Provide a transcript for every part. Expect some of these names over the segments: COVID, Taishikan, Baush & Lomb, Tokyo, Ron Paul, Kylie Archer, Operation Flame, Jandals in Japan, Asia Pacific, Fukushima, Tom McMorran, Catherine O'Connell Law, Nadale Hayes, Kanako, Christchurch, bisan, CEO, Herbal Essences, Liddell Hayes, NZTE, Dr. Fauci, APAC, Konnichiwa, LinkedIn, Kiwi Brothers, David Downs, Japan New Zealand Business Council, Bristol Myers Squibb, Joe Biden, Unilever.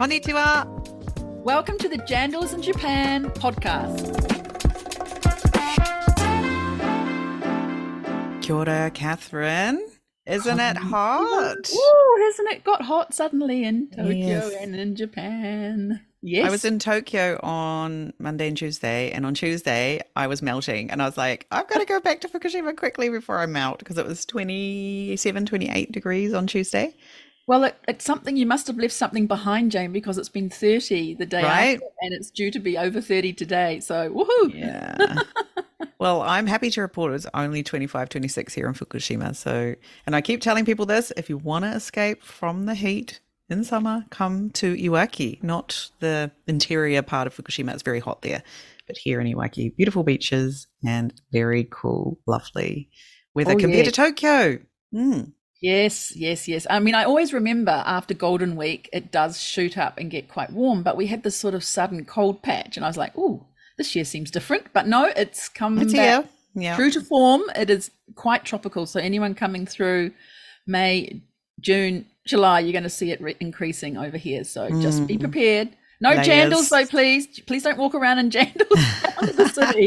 Konnichiwa. Welcome to the Jandals in Japan podcast. Kia ora, Catherine. Isn't it hot? Ooh, hasn't it got hot suddenly in Tokyo and in Japan? Yes. I was in Tokyo on Monday and Tuesday, and on Tuesday I was melting, and I was like, I've got to go back to Fukushima quickly before I melt, because it was 27, 28 degrees on Tuesday. Well, it's something, you must have left something behind, Jane, because it's been 30 the day after, and it's due to be over 30 today. So, woohoo! Yeah. Well, I'm happy to report it was only 25, 26 here in Fukushima. So, and I keep telling people this, if you want to escape from the heat in summer, come to Iwaki, not the interior part of Fukushima. It's very hot there. But here in Iwaki, beautiful beaches and very cool, lovely weather compared to Tokyo. Mm. Yes. I mean, I always remember after Golden Week, it does shoot up and get quite warm, but we had this sort of sudden cold patch, and I was like, ooh, this year seems different, but no, it's back true to form. It is quite tropical, so anyone coming through May, June, July, you're going to see it increasing over here, so just be prepared. No layers. Jandals though, please don't walk around in jandals down the city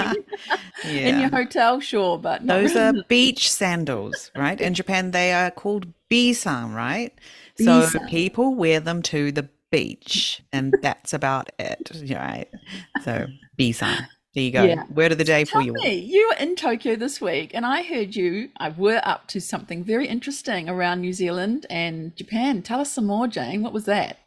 in your hotel, sure, but those really are beach sandals, right? In Japan they are called bisan, right? Bisan. So people wear them to the beach, and that's about it, right? So bisan, there you go. Word of the day. Tell for you. You were in Tokyo this week, and I heard I were up to something very interesting around New Zealand and Japan. Tell us some more, Jane. What was that?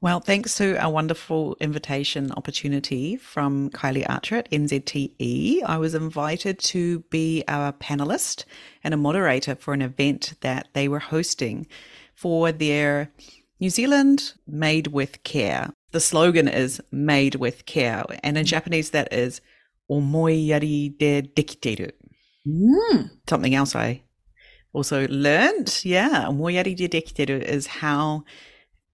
Well, thanks to a wonderful invitation opportunity from Kylie Archer at NZTE, I was invited to be a panelist and a moderator for an event that they were hosting for their New Zealand Made with Care. The slogan is Made with Care, and in Japanese that is Omoiyari de Dekiteru. Something else I also learned. Omoiyari de Dekiteru is how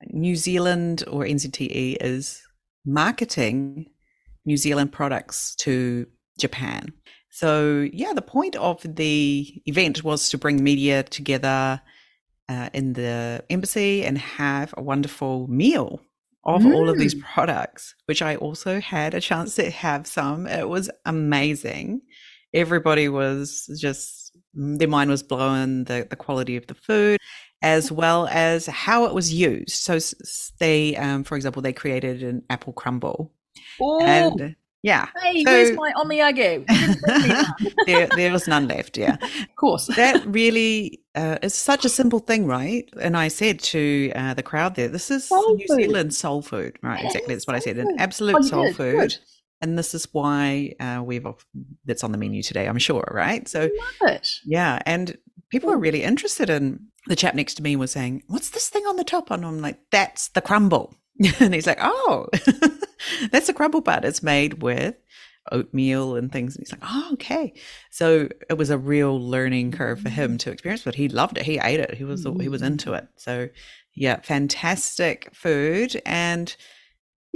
New Zealand, or NZTE, is marketing New Zealand products to Japan. So the point of the event was to bring media together in the embassy and have a wonderful meal of all of these products, which I also had a chance to have some. It was amazing. Everybody was just, their mind was blown, the quality of the food, as well as how it was used. So they, for example, they created an apple crumble. Oh, and hey, here's my omiyage. there was none left, Of course. That really is such a simple thing, right? And I said to the crowd there, this is soul New food. Zealand soul food, right? Yeah, exactly, that's what I said, an absolute soul food. Good. And this is why that's on the menu today, I'm sure, right? So, love it. Yeah, and people are really interested in. The chap next to me was saying, what's this thing on the top? And I'm like, that's the crumble. And he's like, oh, that's the crumble part. It's made with oatmeal and things. And he's like, oh, okay. So it was a real learning curve for him to experience, but he loved it. He ate it. He was into it. So fantastic food. And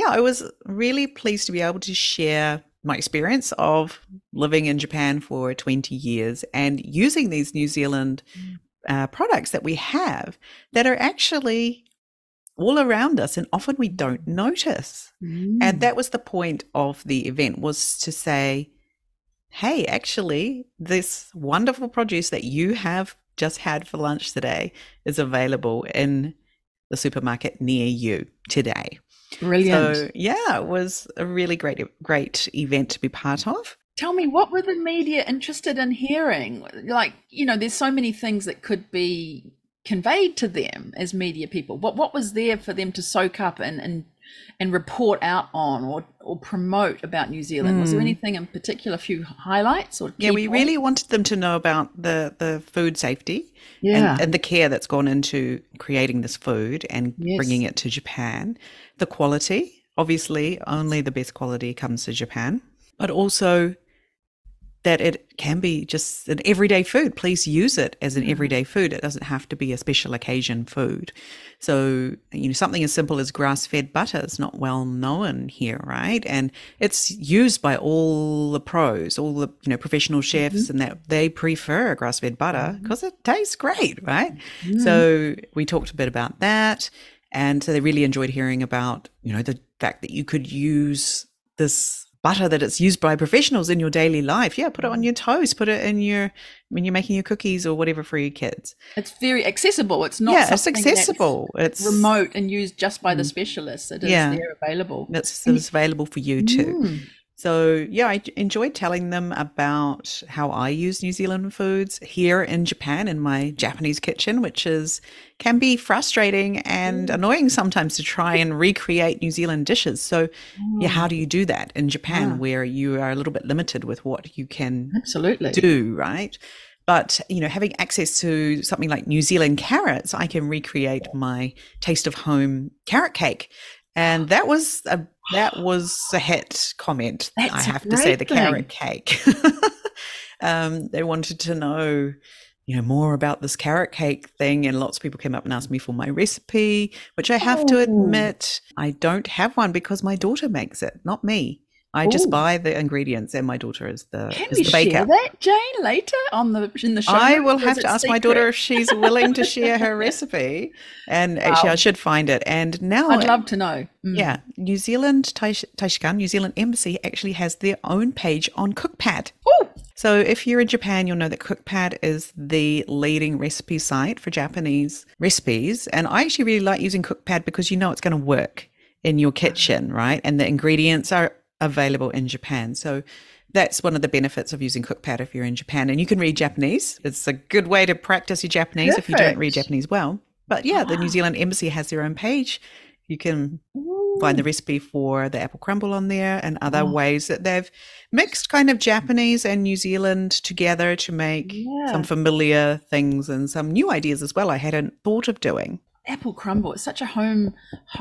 I was really pleased to be able to share my experience of living in Japan for 20 years and using these New Zealand products that we have that are actually all around us, and often we don't notice. And that was the point of the event, was to say, hey, actually this wonderful produce that you have just had for lunch today is available in the supermarket near you today. Brilliant. So it was a really great event to be part of. Tell me, what were the media interested in hearing? Like, there's so many things that could be conveyed to them as media people. What was there for them to soak up and report out on or promote about New Zealand? Was there anything in particular, a few highlights? Or we really wanted them to know about the food safety and the care that's gone into creating this food and bringing it to Japan. The quality, obviously, only the best quality comes to Japan, but also that it can be just an everyday food. Please use it as an everyday food. It doesn't have to be a special occasion food. So, something as simple as grass-fed butter is not well known here, right? And it's used by all the pros, all the professional chefs, and that they prefer grass-fed butter because it tastes great, right? So we talked a bit about that. And so they really enjoyed hearing about, you know, the fact that you could use this butter that it's used by professionals in your daily life. Yeah, put it on your toast, put it in your, when you're making your cookies or whatever for your kids. It's very accessible. It's not something accessible. It's remote and used just by the specialists. It is there available. It's available for you too. So yeah, I enjoyed telling them about how I use New Zealand foods here in Japan in my Japanese kitchen, which can be frustrating and annoying sometimes to try and recreate New Zealand dishes. So yeah, how do you do that in Japan where you are a little bit limited with what you can do, right? But, you know, having access to something like New Zealand carrots, I can recreate my taste of home carrot cake. And that was a hit comment. That's I have to say the carrot cake. They wanted to know, you know, more about this carrot cake thing, and lots of people came up and asked me for my recipe, which I have to admit I don't have one because my daughter makes it, not me. I just buy the ingredients, and my daughter is the baker. Can we share that, Jane, later in the show? I will have to ask my daughter if she's willing to share her recipe. And actually, I should find it. And now I'd love to know. Yeah, New Zealand Taishikan, New Zealand Embassy actually has their own page on Cookpad. Oh. So if you're in Japan, you'll know that Cookpad is the leading recipe site for Japanese recipes, and I actually really like using Cookpad because you know it's going to work in your kitchen, right? And the ingredients are available in Japan. So that's one of the benefits of using Cookpad if you're in Japan. And you can read Japanese. It's a good way to practice your Japanese if you don't read Japanese well. But yeah, the New Zealand Embassy has their own page. You can find the recipe for the apple crumble on there, and other ways that they've mixed kind of Japanese and New Zealand together to make some familiar things and some new ideas as well I hadn't thought of doing. Apple crumble, it's such a home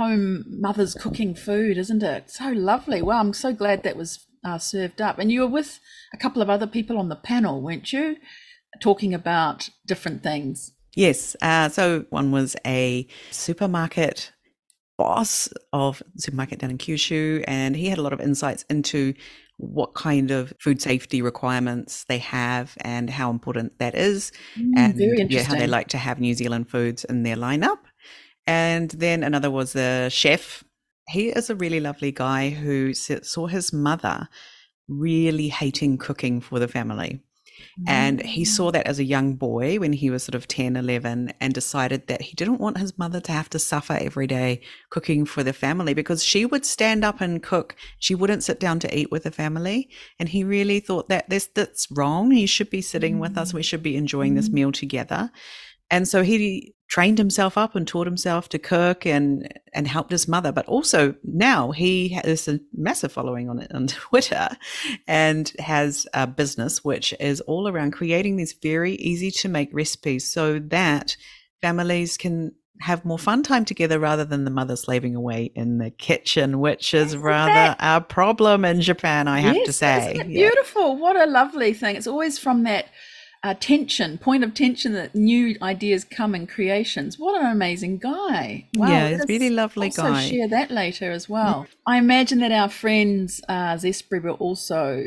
mother's cooking food, isn't it? So lovely. Well, I'm so glad that was served up. And you were with a couple of other people on the panel, weren't you, talking about different things? Yes. So one was a supermarket boss of a supermarket down in Kyushu, and he had a lot of insights into what kind of food safety requirements they have and how important that is, and very interesting. How they like to have New Zealand foods in their lineup. And then another was a chef. He is a really lovely guy who saw his mother really hating cooking for the family. And he saw that as a young boy when he was sort of 10, 11, and decided that he didn't want his mother to have to suffer every day cooking for the family, because she would stand up and cook. She wouldn't sit down to eat with the family. And he really thought that that's wrong. He should be sitting with us. We should be enjoying this meal together. And so he trained himself up and taught himself to cook and helped his mother. But also now he has a massive following on Twitter and has a business which is all around creating these very easy to make recipes so that families can have more fun time together rather than the mother slaving away in the kitchen, which is rather a problem in Japan, I have to say. Isn't it beautiful? What a lovely thing. It's always from that point of tension that new ideas come in creations. What an amazing guy. Wow, yeah, he's a really lovely guy. I'll share that later as well. I imagine that our friends Zespri were also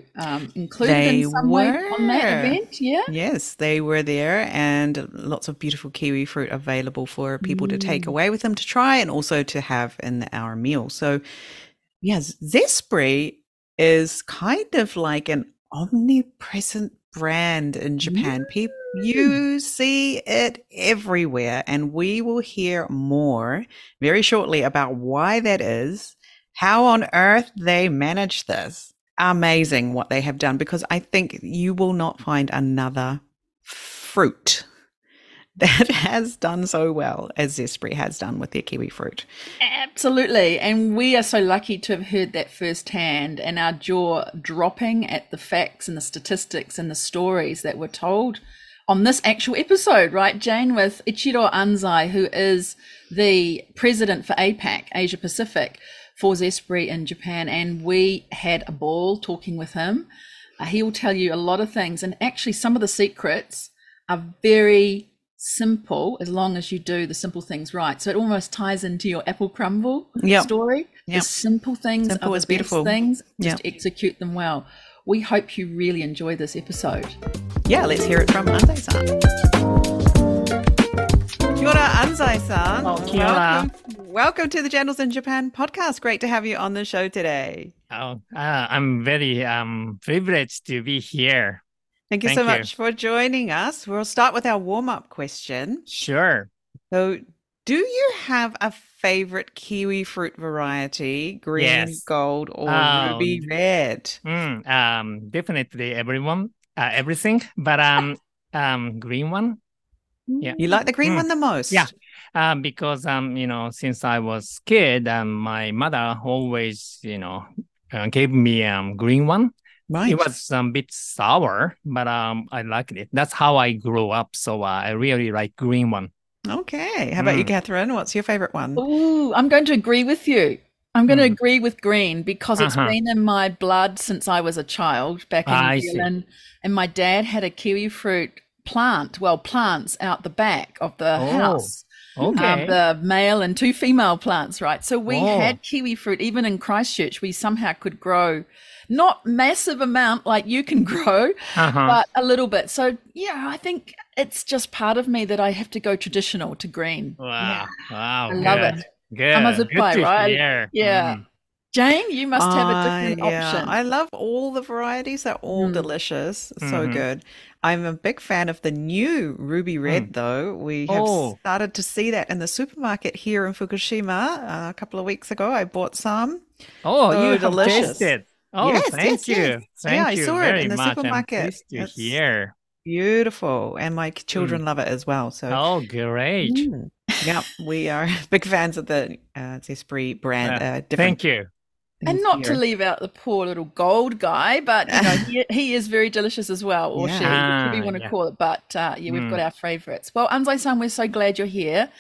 included in some way on that event. Yeah, yes, they were there, and lots of beautiful kiwi fruit available for people to take away with them to try and also to have in our meal. So yes, Zespri is kind of like an omnipresent brand in Japan. People, you see it everywhere, and we will hear more very shortly about why that is, how on earth they manage this. Amazing what they have done, because I think you will not find another fruit that has done so well as Zespri has done with their kiwi fruit. Absolutely. And we are so lucky to have heard that firsthand, and our jaw dropping at the facts and the statistics and the stories that were told on this actual episode, right, Jane, with Ichiro Anzai, who is the president for APAC, Asia Pacific, for Zespri in Japan. And we had a ball talking with him. He will tell you a lot of things. And actually, some of the secrets are very simple, as long as you do the simple things right. So it almost ties into your apple crumble story. The simple things are the best things. Just execute them well. We hope you really enjoy this episode. Yeah, let's hear it from Anzai-san. Kia ora, Anzai-san. Oh, kia ora. Welcome. Welcome to the Jandals in Japan podcast. Great to have you on the show today. Oh, I'm very privileged to be here. Thank you so much for joining us. We'll start with our warm-up question. Sure. So, do you have a favorite kiwi fruit variety, green, gold, or ruby red? Definitely everything, but green one. Yeah. You like the green one the most? Yeah. Because, since I was a kid, my mother always, gave me green one. Right. It was a bit sour, but I liked it. That's how I grew up. So I really like green one. Okay. How about you, Catherine? What's your favorite one? Oh, I'm going to agree with you. I'm going to agree with green because it's been in my blood since I was a child back in New Zealand. And my dad had a kiwifruit plants out the back of the house. Okay. The male and two female plants, right? So we had kiwifruit even in Christchurch. We somehow could grow not massive amount like you can grow, but a little bit. So yeah, I think it's just part of me that I have to go traditional to green. Wow, yeah. Wow, I love it. Good. Amazupai, right? Yeah. Jane, you must have a different option. I love all the varieties. They're all delicious. So good. I'm a big fan of the new Ruby Red, though. We have started to see that in the supermarket here in Fukushima a couple of weeks ago. I bought some. Oh, so you delicious. Tasted. Oh, yes, thank you. Thank you. I saw it in the supermarket. I'm pleased to hear. Beautiful. And my children love it as well. So. Oh, great. Yeah, we are big fans of the Zespri brand. Thank you. And not to leave out the poor little gold guy, but he is very delicious as well, or she, whatever you want to call it. But we've got our favourites. Well, Anzai-san, we're so glad you're here,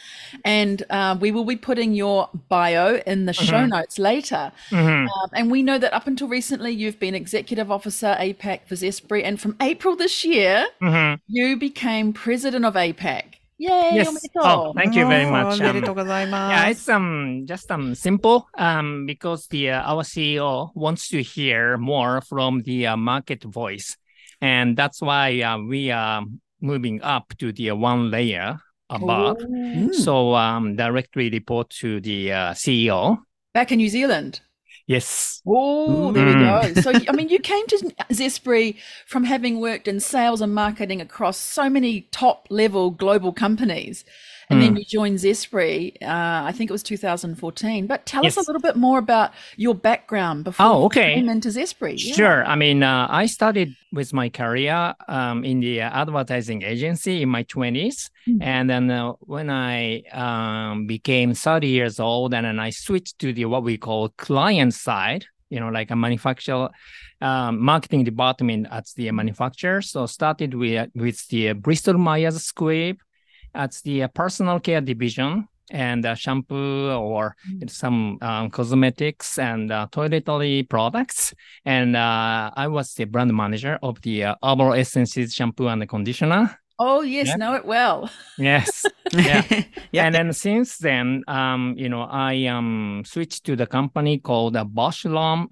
and we will be putting your bio in the show notes later. And we know that up until recently, you've been Executive Officer APAC for Zespri, and from April this year, you became President of APAC. Yay, yes. Oh, thank you very much. It's just simple because the our CEO wants to hear more from the market voice, and that's why we are moving up to the one layer above. So directly report to the CEO. Back in New Zealand. Yes. Oh, there we go. So, I mean, you came to Zespri from having worked in sales and marketing across so many top-level global companies, and then you joined Zespri, I think it was 2014. But tell us a little bit more about your background before you came into Zespri. Yeah. Sure. I mean, I started with my career in the advertising agency in my 20s. And then when I became 30 years old, and then I switched to the what we call client side, like a manufacturer, marketing department at the manufacturer. So started with the Bristol Myers Squibb, at the personal care division, and shampoo or some cosmetics and toiletry products. And I was the brand manager of the Herbal Essences shampoo and conditioner. Oh, yes, know it well. Yes. Yeah. And then since then, I switched to the company called Bosch Lom,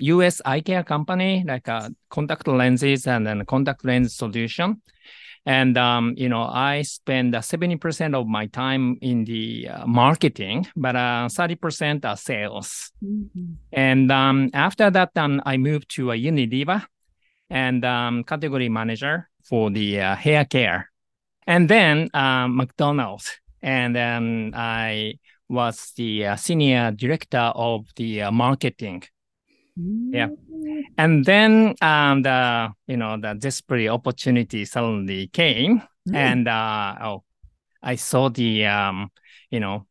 US eye care company, like contact lenses and then contact lens solution. And, I spend 70% of my time in the marketing, but 30% are sales. And after that, I moved to Unilever and category manager for the hair care. And then McDonald's. And then I was the senior director of the marketing. Yeah. And then the Zespri opportunity suddenly came, and I saw the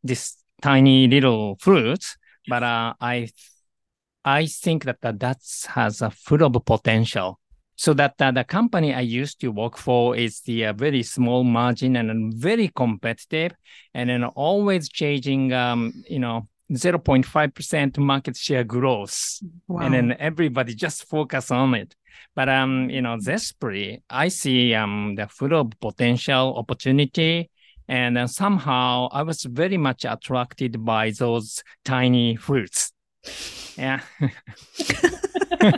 this tiny little fruit, but I think that has a full of potential. So that the company I used to work for is the very small margin and very competitive, and then always changing 0.5% market share growth. Wow. And then everybody just focus on it. But, Zespri, I see the full of potential opportunity. And somehow I was very much attracted by those tiny fruits. Yeah. So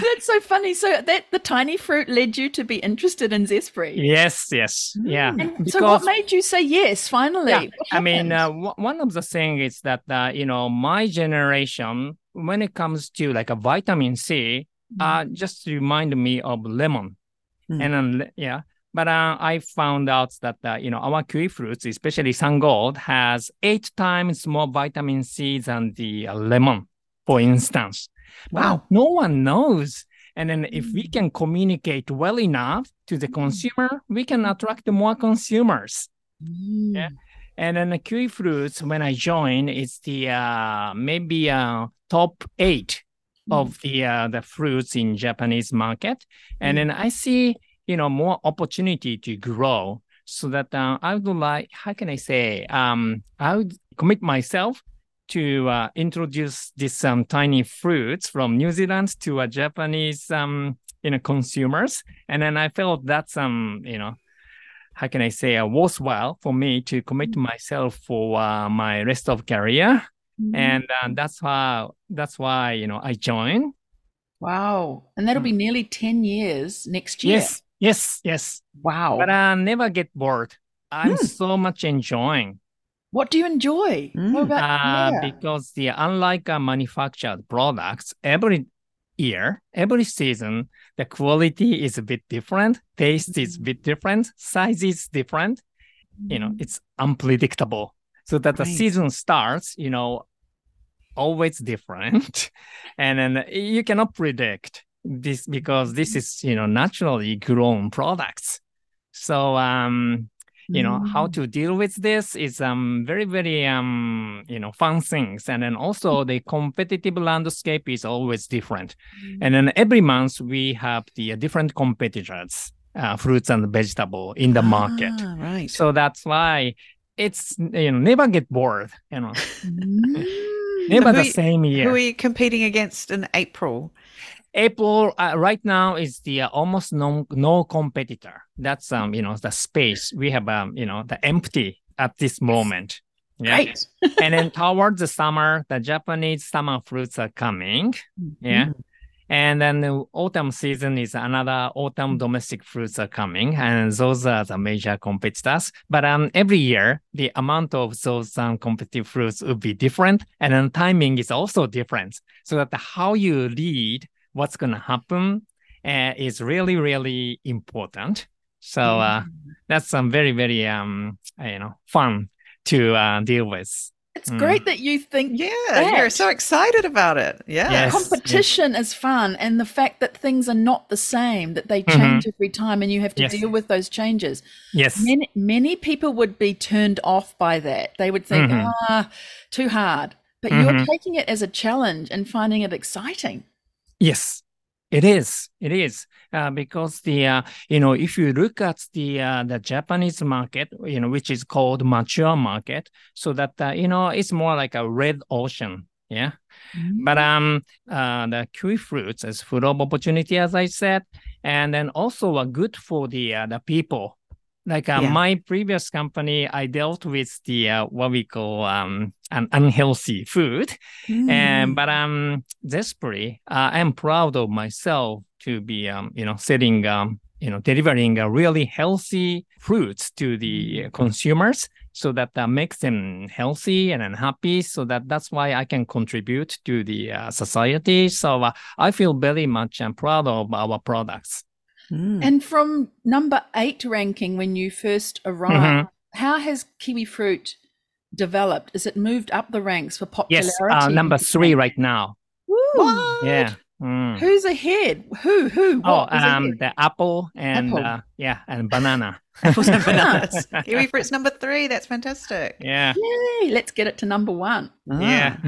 that's so funny. So that the tiny fruit led you to be interested in zestfruit. Yes. Yeah. And so what made you say yes finally? Yeah, I mean, one of the things is that, my generation, when it comes to like a vitamin C, just remind me of lemon. Mm. And then, but I found out that, our kiwi fruits, especially Sun Gold, has 8 times more vitamin C than the lemon, for instance. Wow. No one knows. And then if we can communicate well enough to the consumer, we can attract more consumers. Mm. Yeah. And then the kiwi fruits, when I joined, it's the top 8 of the fruits in Japanese market. And then I see, more opportunity to grow, so that I would like, how can I say, I would commit myself to introduce this tiny fruits from New Zealand to a Japanese, consumers. And then I felt that's, how can I say, worthwhile for me to commit myself for my rest of career. Mm-hmm. And that's why, I joined. Wow. And that'll be nearly 10 years next year. Yes. Wow. But I never get bored. I'm so much enjoying. What do you enjoy? What about because unlike manufactured products, every year, every season, the quality is a bit different, taste is a bit different, size is different. It's unpredictable. So that the season starts, always different. And then you cannot predict this, because this is, naturally grown products. So, how to deal with this is very, very, fun things. And then also the competitive landscape is always different. And then every month we have the different competitors, fruits and vegetable in the market. Right. So that's why it's, never get bored, Never the same year. Who are you competing against in April? April right now is the almost no competitor. That's the space we have the empty at this moment. Yeah. Right. And then towards the summer, the Japanese summer fruits are coming. Yeah. Mm-hmm. And then the autumn season is another autumn domestic fruits are coming. And those are the major competitors. But every year, the amount of those competitive fruits will be different. And then timing is also different. So that how you read what's going to happen is really, really important. So that's very, very, fun to deal with. It's great that you think you're so excited about it. Yeah. Yes. Competition is fun. And the fact that things are not the same, that they change every time and you have to deal with those changes. Yes. Many people would be turned off by that. They would think, too hard. But you're taking it as a challenge and finding it exciting. Yes, it is. It is. Because if you look at the Japanese market, which is called mature market, so that it's more like a red ocean, yeah. Mm-hmm. But the kiwi fruits is full of opportunity, as I said, and then also are good for the people. Like my previous company, I dealt with the what we call an unhealthy food, but desperately, I'm proud of myself to be selling delivering really healthy fruits to the consumers, so that makes them healthy and happy. So that's why I can contribute to the society. So I feel very much proud of our products. Mm. And from number 8 ranking when you first arrived, how has kiwifruit developed? Is it moved up the ranks for popularity? Yes, number 3 right now. Woo! Yeah. Mm. Who's ahead? Who? The apple and and banana. Apples and bananas. Kiwifruit's number 3. That's fantastic. Yeah. Yay! Let's get it to number 1. Oh. Yeah.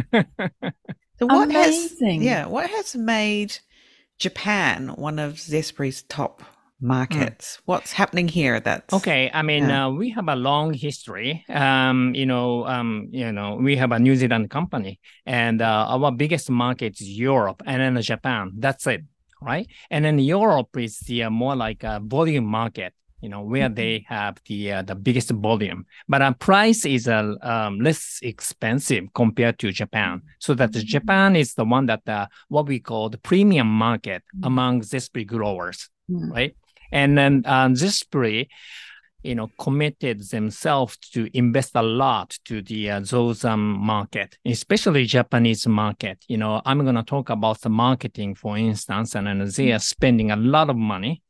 So what amazing. What has made Japan one of zestfruit's top markets? What's happening here? That's okay. I mean, we have a long history. We have a New Zealand company, and our biggest market is Europe, and then Japan. That's it, right? And then Europe is more like a volume market. where they have the biggest volume. But price is less expensive compared to Japan. So that Japan is the one that what we call the premium market among zespri growers, right? And then zespri, committed themselves to invest a lot to the those market, especially Japanese market. I'm going to talk about the marketing, for instance, and then they are spending a lot of money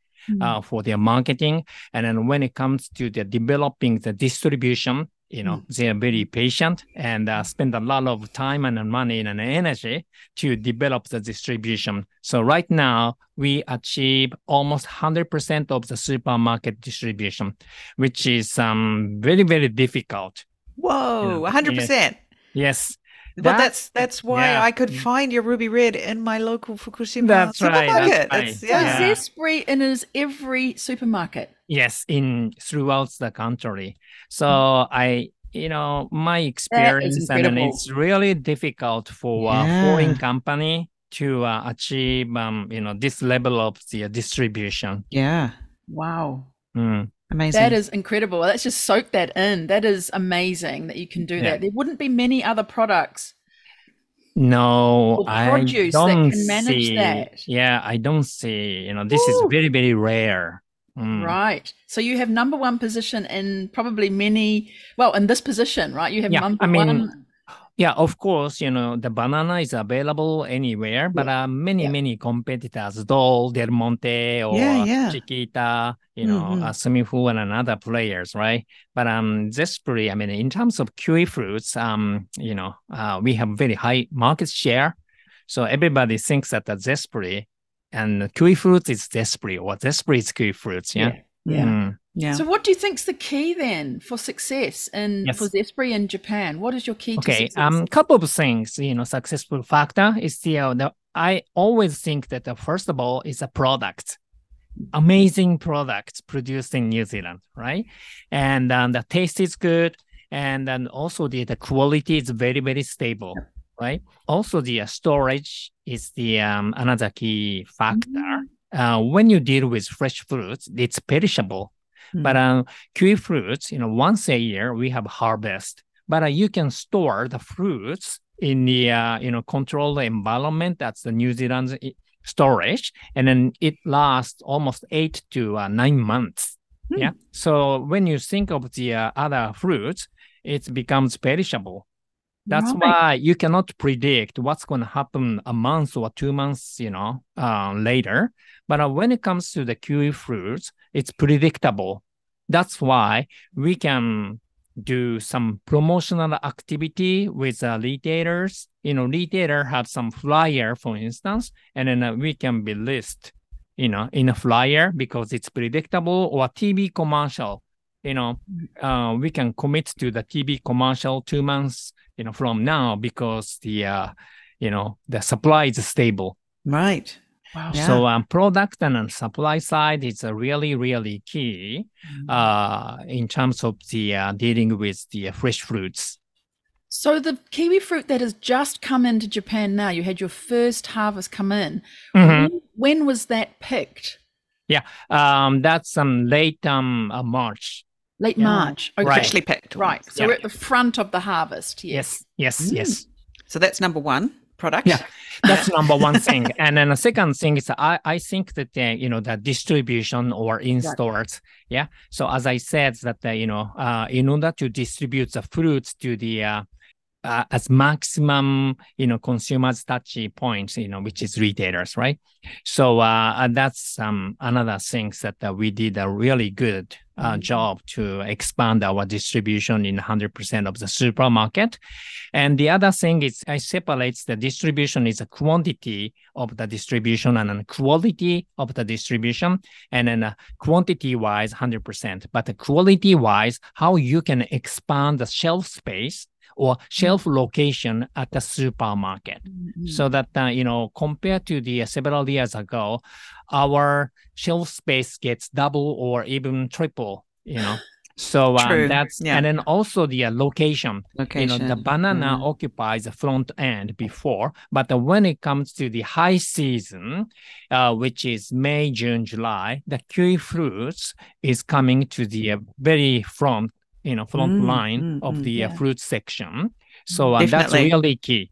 for their marketing. And then when it comes to the developing the distribution, they are very patient and spend a lot of time and money and energy to develop the distribution. So right now, we achieve almost 100% of the supermarket distribution, which is very, very difficult. Whoa, 100%. Yes. But that's why I could find your Ruby Red in my local Fukushima supermarket. That's right. Zespri is every supermarket. Yes, throughout the country. So my experience, and it's really difficult for a foreign company to achieve this level of the distribution. Yeah. Wow. Mm. Amazing. That is incredible. Let's just soak that in. That is amazing that you can do that. There wouldn't be many other products. No, I don't see that. Yeah, I don't see. This is very, very rare. Mm. Right. So you have number one position in probably many, in this position, right? You have number one. Yeah, of course, the banana is available anywhere, but many competitors, Dole, Del Monte, or Chiquita, Sumifu, and other players, right? But zespri, in terms of kiwi fruits, we have very high market share. So everybody thinks that the zespri and kiwi fruits is zespri, or zespri is kiwi fruits, Yeah. So what do you think is the key then for success for zespri in Japan? What is your key to success? Okay, couple of things, successful factor is I always think that first of all is a product. Amazing product produced in New Zealand, right? And the taste is good, and then also the quality is very, very stable, right? Also the storage is the another key factor. When you deal with fresh fruits, it's perishable. But kiwi fruits, once a year we have harvest. But you can store the fruits in the controlled environment. That's the New Zealand storage, and then it lasts almost 8 to 9 months. Yeah. So when you think of the other fruits, it becomes perishable. That's why you cannot predict what's going to happen a month or 2 months, later. But when it comes to the kiwi fruits, it's predictable. That's why we can do some promotional activity with retailers. Retailer have some flyer, for instance, and then we can be listed, in a flyer because it's predictable, or TV commercial. We can commit to the TV commercial 2 months, from now because the supply is stable. Right. Wow. Yeah. So product and supply side is really, really key in terms of the dealing with the fresh fruits. So the kiwi fruit that has just come into Japan now, you had your first harvest come in. When was that picked? Yeah, that's late March. Late March. Okay. Right. Freshly picked. Right. So we're at the front of the harvest. Yes. So that's number one product. Yeah, that's number one thing. And then the second thing is I think that, the distribution or in stores. Yeah. So as I said that, in order to distribute the fruits to the as maximum, consumers touch points, which is retailers, right? So that's another thing that we did a really good job to expand our distribution in 100% of the supermarket. And the other thing is I separate the distribution is a quantity of the distribution and then quality of the distribution. And then quantity-wise, 100%. But the quality-wise, how you can expand the shelf space or shelf location at the supermarket. So that, compared to the several years ago, our shelf space gets double or even triple, So that's, yeah. And then also the location, you know, the banana occupies the front end before, but when it comes to the high season, which is May, June, July, the kiwi fruits is coming to the very front, you know, front line of the fruit section. So that's really key.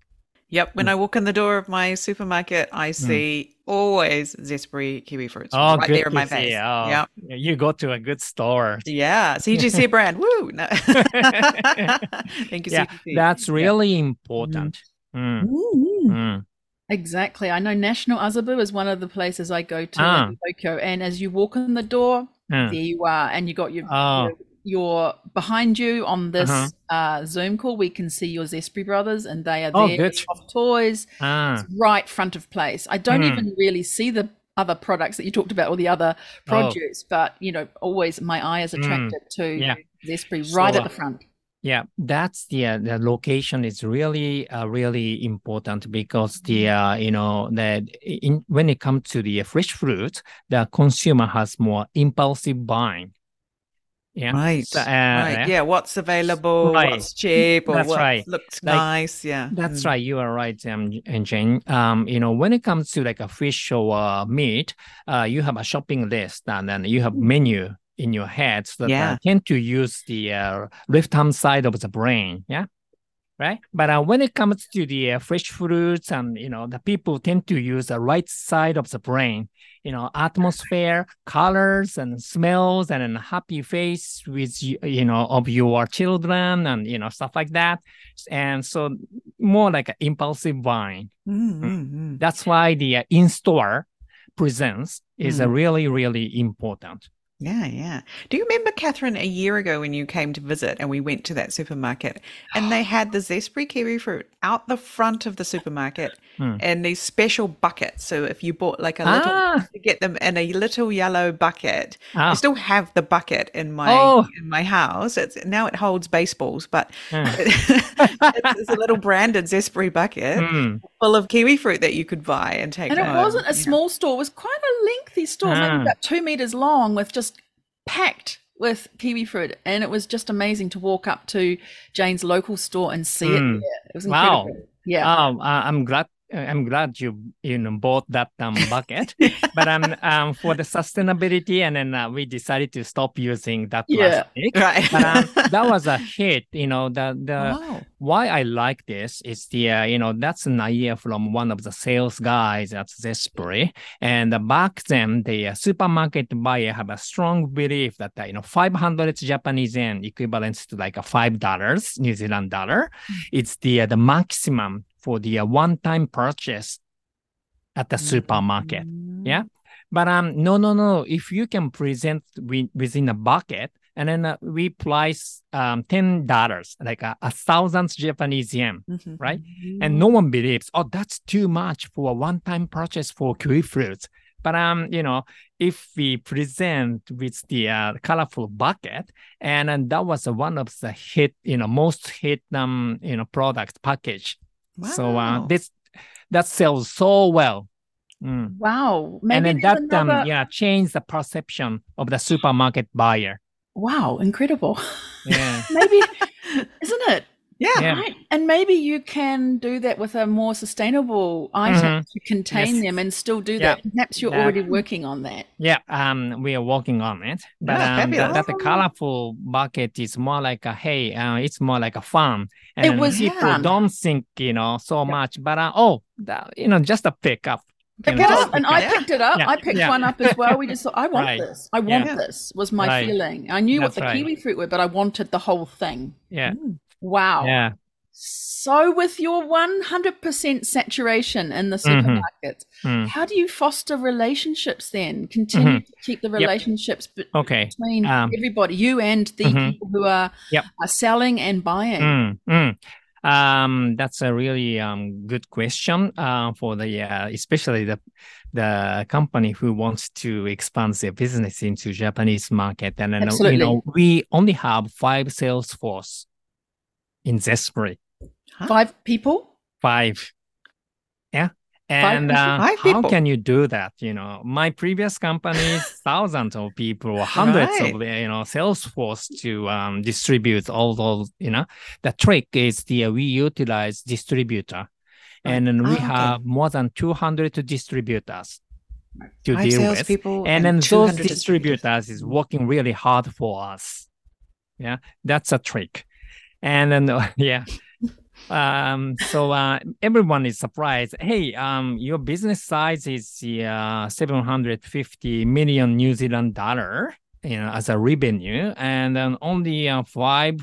Yep. When I walk in the door of my supermarket, I see always zestberry kiwi fruits right there in my face. Oh, yep. You go to a good store. Yeah. CGC brand. Woo. No. Thank you, CGC. That's really important. Mm. Mm. Exactly. I know National Azabu is one of the places I go to in Tokyo. And as you walk in the door, there you are. And you got your behind you on this Zoom call, we can see your Zespri brothers, and they are there off toys, it's right front of place. I don't even really see the other products that you talked about or the other produce, but you know, always my eye is attracted to Zespri right at the front. Yeah, that's the location is really really important because the you know that when it comes to the fresh fruit, the consumer has more impulsive buying. Yeah. Right. So, yeah. What's available? Right. What's cheap? Or that's what looks nice? Yeah. That's right. You are right, Jane. You know, when it comes to like a fish or meat, you have a shopping list, and then you have menu in your head. So that tend to use the left hand side of the brain. Yeah. Right. But when it comes to the fresh fruits, and you know, the people tend to use the right side of the brain. You know, atmosphere, colors, and smells, and a happy face with you know of your children, and you know stuff like that, and so more like an impulsive buying. Mm-hmm. That's why the in-store presence is really, really important. Yeah, yeah. Do you remember, Catherine, a year ago when you came to visit and we went to that supermarket and they had the Zespri kiwi fruit out the front of the supermarket in these special buckets? So if you bought like a little, you get them in a little yellow bucket. I still have the bucket in my house. Now it holds baseballs, but it's a little branded Zespri bucket full of kiwi fruit that you could buy and take home. And it wasn't a small store. It was quite a lengthy store, maybe about 2 meters long, with just packed with kiwi fruit, and it was just amazing to walk up to Jane's local store and see it there. It was incredible. Wow. Yeah. I'm glad you bought that bucket. But for the sustainability, and then we decided to stop using that plastic. Right. But that was a hit. You know, why I like this is the you know, that's an idea from one of the sales guys at Zespri. And back then, the supermarket buyer have a strong belief that you know 500 Japanese yen equivalents to like a $5 New Zealand dollar. It's the maximum for the one-time purchase at the supermarket, yeah? But no. If you can present within a bucket, and then we price $10, like 1,000 Japanese yen, right? And no one believes, that's too much for a one-time purchase for kiwi fruits. But you know, if we present with the colorful bucket, and that was one of the hit, you know, most hit you know product package. Wow. So that sells so well. Mm. Wow. Maybe and then that changed the perception of the supermarket buyer. Wow, incredible. Yeah. Maybe, isn't it? Yeah. Right? And maybe you can do that with a more sustainable item to contain them and still do that. Perhaps you're already working on that. Yeah, we are working on it. But the colorful bucket is more like it's more like a fun. And it was people don't think, you know, so much. But you know, just a pickup. I picked it up. Yeah. I picked one up as well. We just thought, I want this. I want this was my feeling. I knew what the kiwi fruit were, but I wanted the whole thing. Yeah. Mm. Wow. Yeah. So with your 100% saturation in the supermarket, how do you foster relationships then? Continue to keep the relationships between everybody, you and the people who are selling and buying? That's a really good question for the especially the company who wants to expand their business into Japanese market. And then, you know, we only have 5 sales force in Zespri. 5 people? 5. Yeah. And how can you do that? You know, my previous companies, thousands of people, hundreds of, you know, sales force to distribute all those, you know. The trick is we utilize distributor. And then we have more than 200 distributors to deal with. And then those distributors is working really hard for us. Yeah, that's a trick. And then, yeah. So everyone is surprised. Hey, your business size is 750 million New Zealand dollar, you know, as a revenue, and then only 5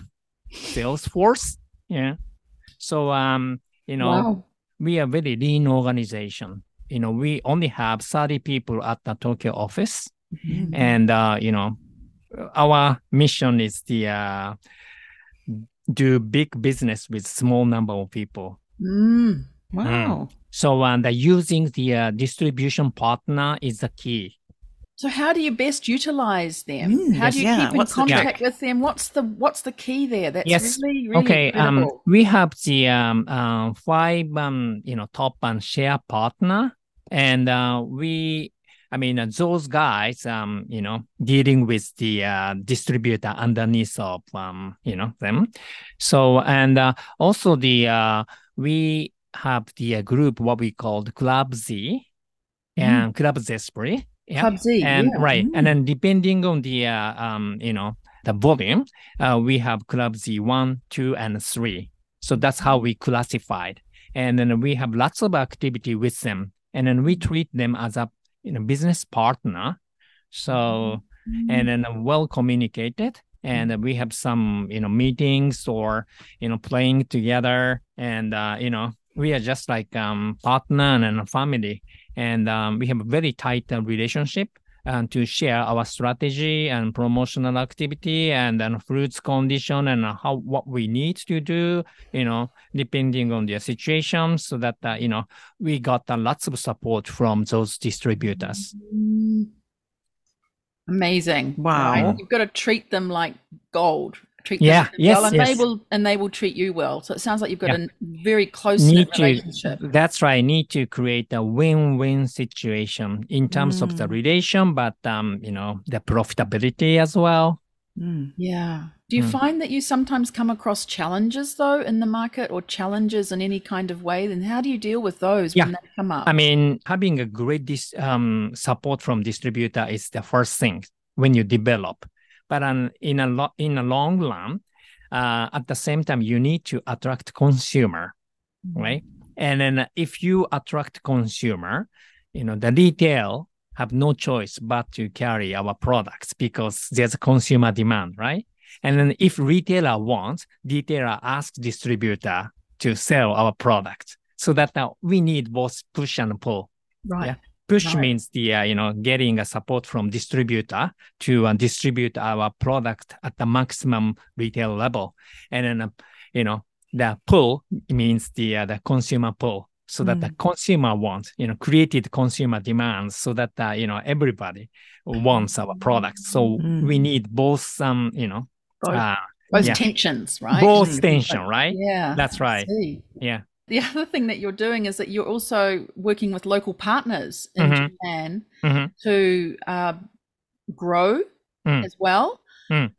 sales force. Yeah. So, you know, we are very lean organization. You know, we only have 30 people at the Tokyo office, and you know, our mission is the do big business with small number of people. So the using the distribution partner is the key. So how do you best utilize them? How do you keep in contact with them? What's the key there? That's really, really incredible. We have the 5 you know, top and share partner, and those guys, you know, dealing with the distributor underneath of, you know, them. So, and also the, we have the group, what we called Club Z and Club Zesprit. Club Z, right. And then depending on the, you know, the volume, we have Club Z 1, 2, and 3. So that's how we classified. And then we have lots of activity with them. And then we treat them as a, you know, business partner. So, and then well communicated, and we have some, you know, meetings or, you know, playing together, and, you know, we are just like partner and a family, and we have a very tight relationship to share our strategy and promotional activity, and then fruits condition and how, what we need to do, you know, depending on their situation, so that, you know, we got lots of support from those distributors. Amazing. Wow. Right. You've got to treat them like gold. And they will treat you well. So it sounds like you've got a very close-knit relationship. That's right. Need to create a win-win situation in terms of the relation, but you know, the profitability as well. Yeah. Do you find that you sometimes come across challenges though in the market, or challenges in any kind of way? Then how do you deal with those when they come up? I mean, having a great support from distributor is the first thing when you develop. But in a long run, at the same time, you need to attract consumer, right? And then if you attract consumer, you know, the retail have no choice but to carry our products because there's a consumer demand, right? And then if retailer wants, retailer asks distributor to sell our product, so that we need both push and pull, right? Yeah? Push means the you know, getting a support from distributor to distribute our product at the maximum retail level, and then you know, the pull means the consumer pull, so that the consumer wants, you know, created consumer demands, so that you know, everybody wants our product. So we need both you know, both tensions, right? Both tension, right? Yeah, that's right. Yeah. The other thing that you're doing is that you're also working with local partners in Japan to grow as well,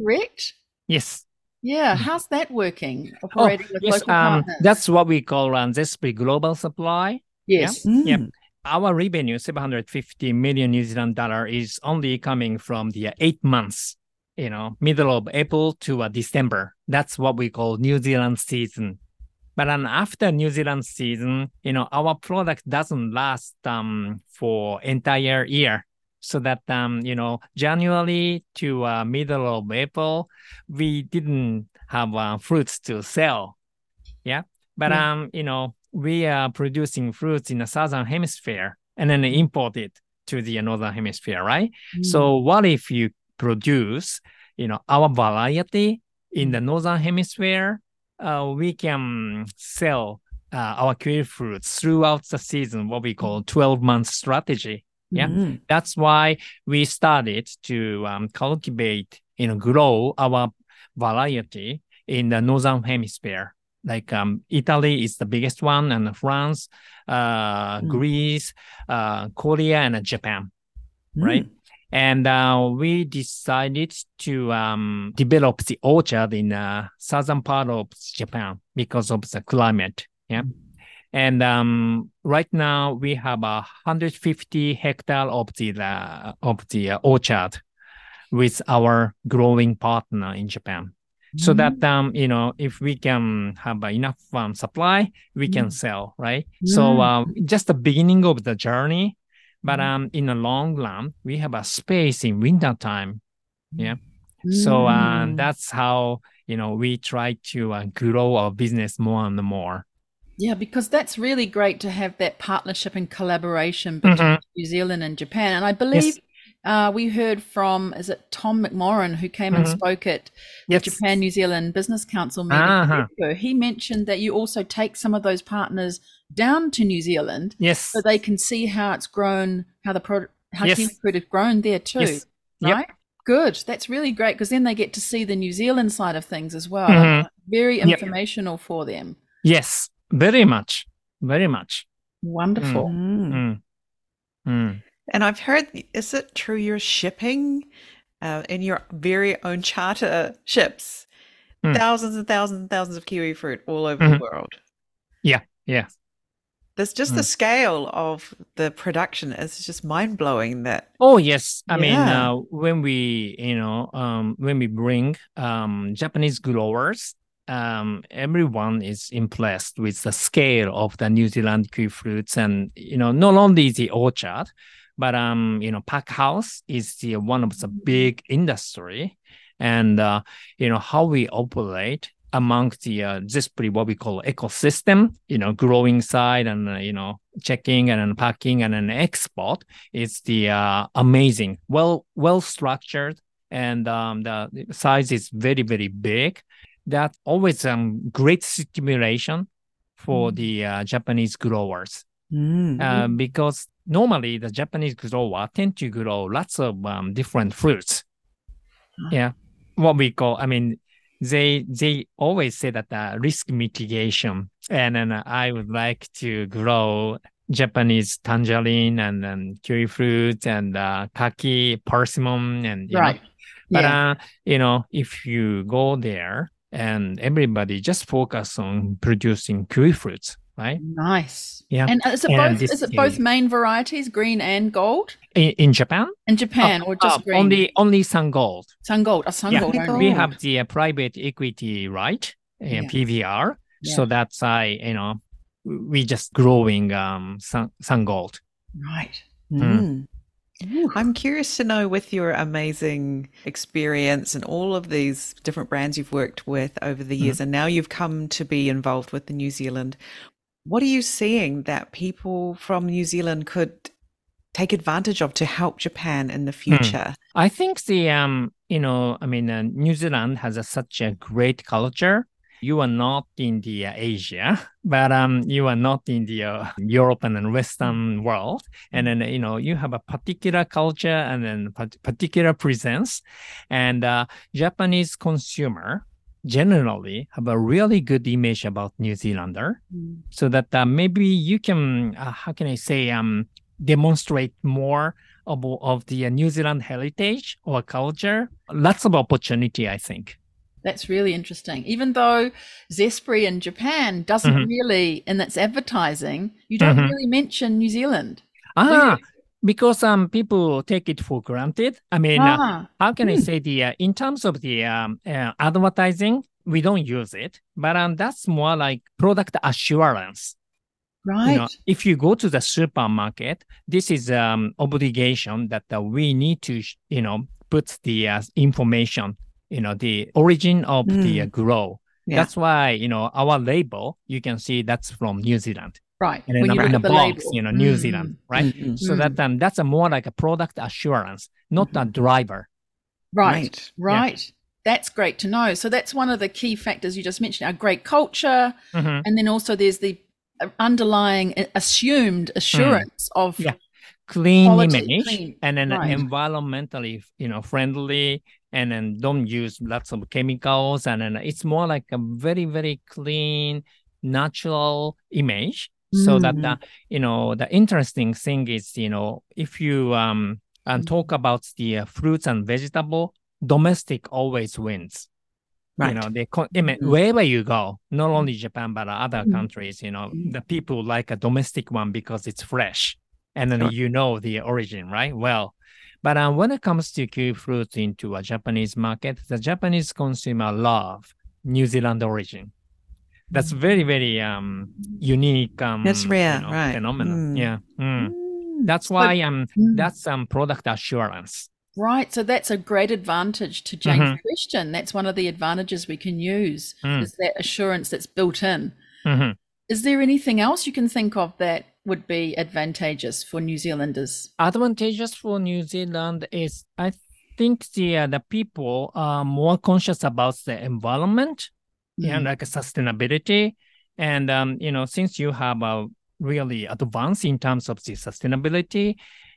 correct? Yes. Yeah. How's that working, operating with local partners? That's what we call NZTE global supply. Yes. Yeah. Our revenue, 750 million New Zealand dollar, is only coming from the 8 months, you know, middle of April to December. That's what we call New Zealand season. But then after New Zealand season, you know, our product doesn't last for entire year. So that, you know, January to middle of April, we didn't have fruits to sell. Yeah. But, you know, we are producing fruits in the Southern Hemisphere and then import it to the Northern Hemisphere, right? So what if you produce, you know, our variety in the Northern Hemisphere? We can sell our kiwifruits throughout the season, what we call 12-month strategy. Yeah, that's why we started to cultivate, you know, grow our variety in the Northern Hemisphere. like Italy is the biggest one, and France, Greece, Korea, and Japan, right? And we decided to develop the orchard in southern part of Japan because of the climate. Yeah. And right now we have 150 hectares of the orchard with our growing partner in Japan. So that, you know, if we can have enough supply, we can sell, right? So just the beginning of the journey. But in the long run, we have a space in winter time. Yeah. So that's how, you know, we try to grow our business more and more. Yeah, because that's really great to have that partnership and collaboration between New Zealand and Japan. And I believe we heard from, is it Tom McMorran, who came and spoke at the Japan New Zealand Business Council meeting. He mentioned that you also take some of those partners down to New Zealand, so they can see how it's grown, how the product, how kiwifruit has grown there too, right? Good. That's really great, because then they get to see the New Zealand side of things as well. Very informational for them. Yes, very much, very much. Wonderful. And I've heard, is it true you're shipping in your very own charter ships, thousands and thousands and thousands of kiwifruit all over the world? Yeah, yeah. There's just the scale of the production. It's just mind-blowing that. Oh, yes. I mean, when we, you know, when we bring Japanese growers, everyone is impressed with the scale of the New Zealand kiwifruits. And, you know, not only the orchard, but, you know, pack house is the, one of the big industry. And, you know, how we operate among the this pretty what we call ecosystem, you know, growing side and, you know, checking and unpacking and an export is the amazing, well structured, and the size is very, very big. That always great stimulation for the Japanese growers because normally the Japanese grower tend to grow lots of different fruits. Yeah, what we call, I mean, they always say that risk mitigation, and I would like to grow Japanese tangerine and kiwi fruit and kaki, persimmon, and you know. But you know, if you go there. And everybody just focus on producing kiwi fruits, right? Nice. Yeah. And is it both main varieties, green and gold? In Japan? In Japan, or just green? Only Sun Gold. Sun Gold. Sun Gold. We have the private equity right, PVR. Yeah. So that's you know, we just growing Sun Gold. Right. Ooh. I'm curious to know, with your amazing experience and all of these different brands you've worked with over the years, and now you've come to be involved with the New Zealand, what are you seeing that people from New Zealand could take advantage of to help Japan in the future? I think the, you know, I mean, New Zealand has such a great culture. You are not in the Asia, but you are not in the Europe and the Western world. And then, you know, you have a particular culture and then particular presence. And Japanese consumer generally have a really good image about New Zealander. So that maybe you can, how can I say, demonstrate more of the New Zealand heritage or culture. Lots of opportunity, I think. That's really interesting. Even though Zespri in Japan doesn't really, in its advertising, you don't really mention New Zealand. Because people take it for granted. I mean, how can I say, the in terms of the advertising, we don't use it, but that's more like product assurance. Right. You know, if you go to the supermarket, this is obligation that we need to, you know, put the information, you know, the origin of the grow. Yeah. That's why, you know, our label, you can see that's from New Zealand. Right. And then in the box, label, you know, New Zealand, right? So that that's a more like a product assurance, not a driver. Right, right. Yeah. That's great to know. So that's one of the key factors you just mentioned, our great culture. And then also there's the underlying assumed assurance of clean image, and then environmentally, you know, friendly, and then don't use lots of chemicals. And then it's more like a very, very clean, natural image. So that, you know, the interesting thing is, you know, if you talk about the fruits and vegetable, domestic always wins. Right. You know, they wherever you go, not only Japan, but other countries, you know, the people like a domestic one because it's fresh. And then you know the origin, right? Well, but when it comes to kiwifruit into a Japanese market, the Japanese consumer love New Zealand origin. That's very, very unique. That's rare, you know, right? Phenomenon. Yeah. That's why that's some product assurance. Right. So that's a great advantage to Jane's question. That's one of the advantages we can use is that assurance that's built in. Is there anything else you can think of that would be advantageous for New Zealanders? Advantageous for New Zealand is, I think, the people are more conscious about the environment and like sustainability. And, you know, since you have a really advanced in terms of the sustainability,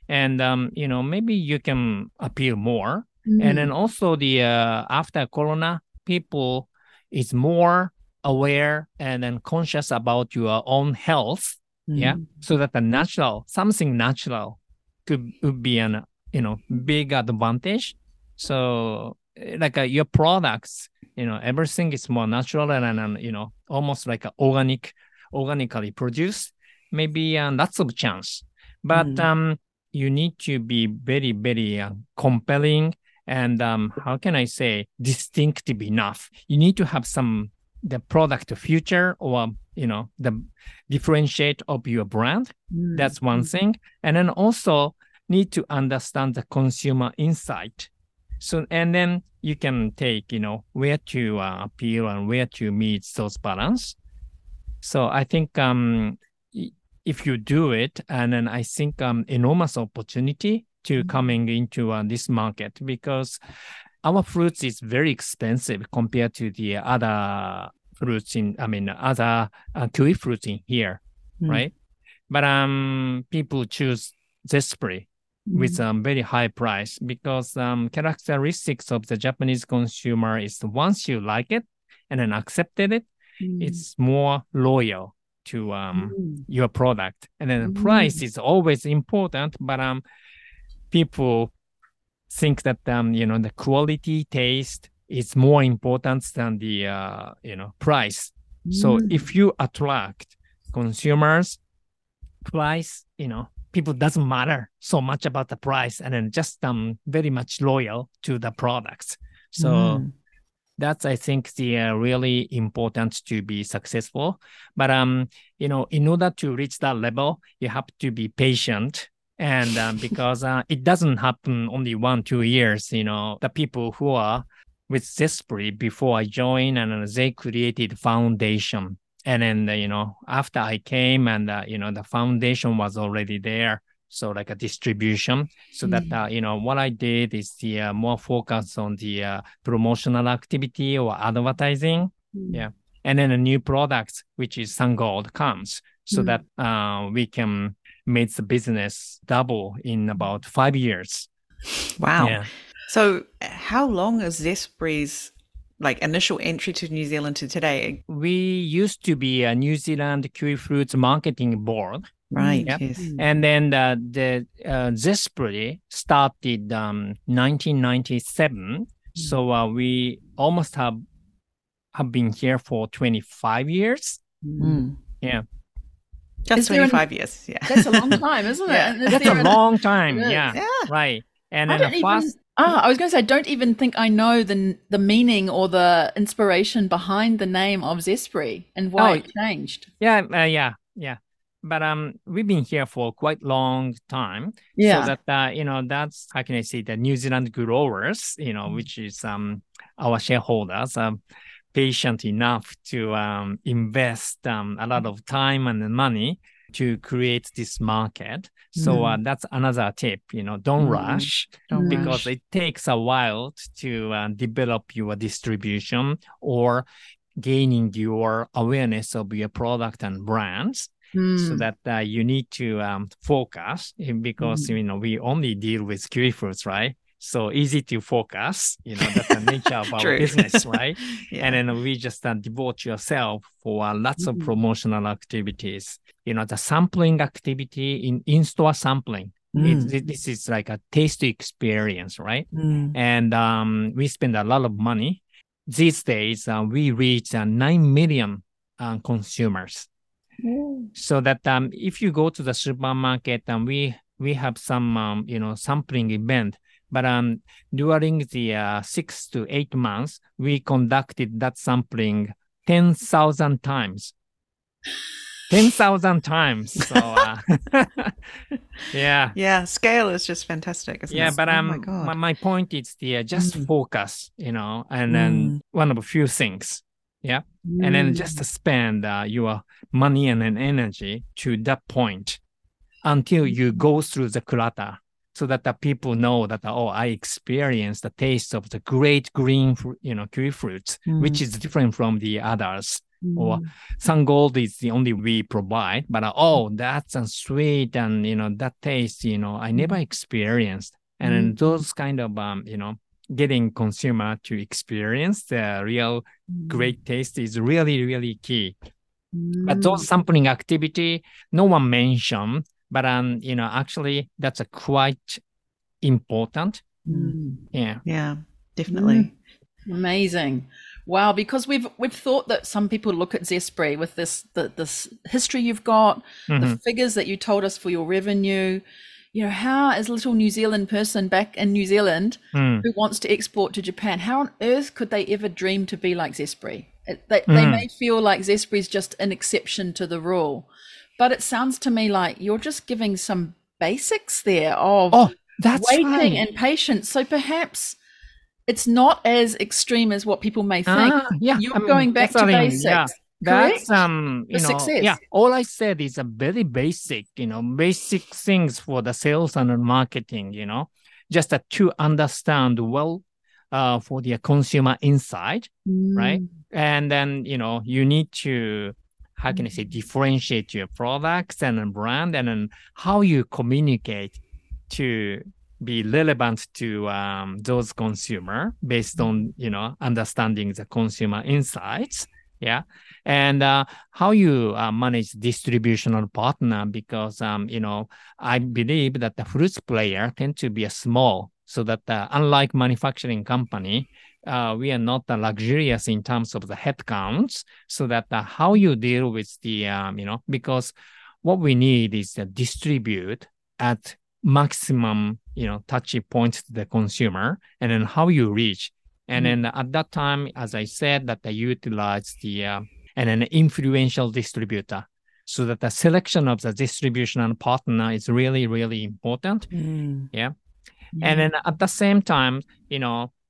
and, you know, maybe you can appeal more. And then also the after Corona, people is more aware and then conscious about your own health. Yeah. So that the natural, something natural could be an, you know, big advantage. So like your products, you know, everything is more natural and you know, almost like organically produced, maybe lots of chance. But, you need to be very, very compelling and how can I say distinctive enough. You need to have some the product future or you know the differentiate of your brand. That's one thing, and then also need to understand the consumer insight. So and then you can take you know where to appeal and where to meet those balance. So I think. If you do it, and then I think enormous opportunity to coming into this market because our fruits is very expensive compared to the other fruits in, I mean, other kiwi fruits in here, right? But people choose zespri with a very high price because characteristics of the Japanese consumer is once you like it and then accepted it, it's more loyal to your product. And then price is always important, but people think that you know the quality taste is more important than the you know price. So if you attract consumers, price, you know, people doesn't matter so much about the price and then just very much loyal to the products. So that's, I think, the really important to be successful. But, you know, in order to reach that level, you have to be patient. And because it doesn't happen only 1-2 years, you know, the people who are with Zespri before I joined and they created foundation. And then, you know, after I came and, you know, the foundation was already there. So like a distribution, so that, you know, what I did is the more focus on the promotional activity or advertising. Yeah. And then a new product, which is Sun Gold comes so that we can make the business double in about 5 years. Wow. Yeah. So how long is Zespri's like initial entry to New Zealand to today? We used to be a New Zealand Kiwi Fruits marketing board. Right. Yep. Yes. And then the Zespri started 1997. So we almost have been here for 25 years. Yeah. Just 25 years. Yeah. That's a long time, isn't it? Yeah. That's a long time. Yeah. Right. And then the first. I was going to say, I don't even think I know the meaning or the inspiration behind the name of Zespri and why it changed. Yeah. Yeah. But we've been here for quite long time. Yeah. So that, you know, that's, how can I say, the New Zealand growers, you know, which is our shareholders, patient enough to invest a lot of time and money to create this market. So that's another tip, you know, don't rush because it takes a while to develop your distribution or gaining your awareness of your product and brands. So that you need to focus because, you know, we only deal with kiwi fruits, right? so easy to focus. You know, that's the nature of our business, right? Yeah. And then we just devote yourself for lots of promotional activities. You know, the sampling activity in-store sampling. This is like a tasty experience, right? And we spend a lot of money. These days, we reach 9 million consumers. So that if you go to the supermarket, we have some, sampling event. But during the 6 to 8 months, we conducted that sampling 10,000 times. 10,000 times. So, yeah. Yeah, scale is just fantastic, isn't it? Yeah, but my point is just focus, and then one of a few things. Yeah. And then just spend your money and energy to that point until you go through the clutter so that the people know that, I experienced the taste of the great green, kiwi fruits, which is different from the others. Or Sun Gold is the only we provide, but that's sweet and that taste I never experienced, and then those kind of getting consumer to experience the real great taste is really, really key. But those sampling activity, no one mentioned, but actually that's a quite important. Yeah, definitely amazing. Wow, because we've thought that some people look at Zespri with this history you've got, the figures that you told us for your revenue. How as a little New Zealand person back in New Zealand who wants to export to Japan, how on earth could they ever dream to be like Zespri? They may feel like Zespri is just an exception to the rule, but it sounds to me like you're just giving some basics there of waiting and patience. So perhaps it's not as extreme as what people may think. Going back to basics. Yeah. That's success. Yeah. All I said is a very basic, basic things for the sales and marketing. Just to understand well for the consumer insight, right? And then you need to, how can I say, differentiate your products and brand, and then how you communicate to be relevant to those consumer based on, understanding the consumer insights. Yeah. And how you manage distributional partner, because, I believe that the fruits player tend to be a small, so that unlike manufacturing company, we are not luxurious in terms of the headcounts, so that how you deal with the, because what we need is to distribute at maximum touch points to the consumer, and then how you reach, and then at that time, as I said, that they utilize the and an influential distributor, so that the selection of the distribution partner is really, really important. And then at the same time,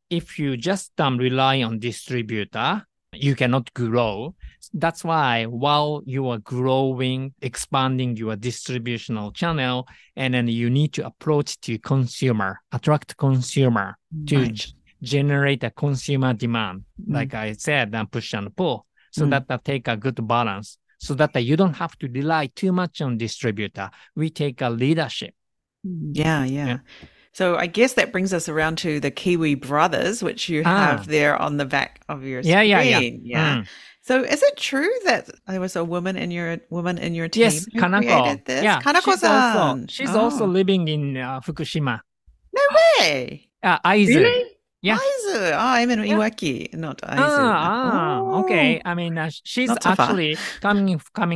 if you just rely on distributor, you cannot grow. That's why while you are growing, expanding your distributional channel, and then you need to approach to consumer, attract consumer to generate a consumer demand. Like I said, push and pull. So that take a good balance, so that you don't have to rely too much on distributor. We take a leadership. Yeah. So I guess that brings us around to the Kiwi Brothers, which you have there on the back of your screen. Yeah. So is it true that there was a woman in your team? Yes, Kanako. Created this? Yeah, Kanako-san. She's also living in Fukushima. No way. Aizu. Really? Yeah. Aizu. Oh, I'm in Iwaki, not Aizu. Okay. I mean, she's actually coming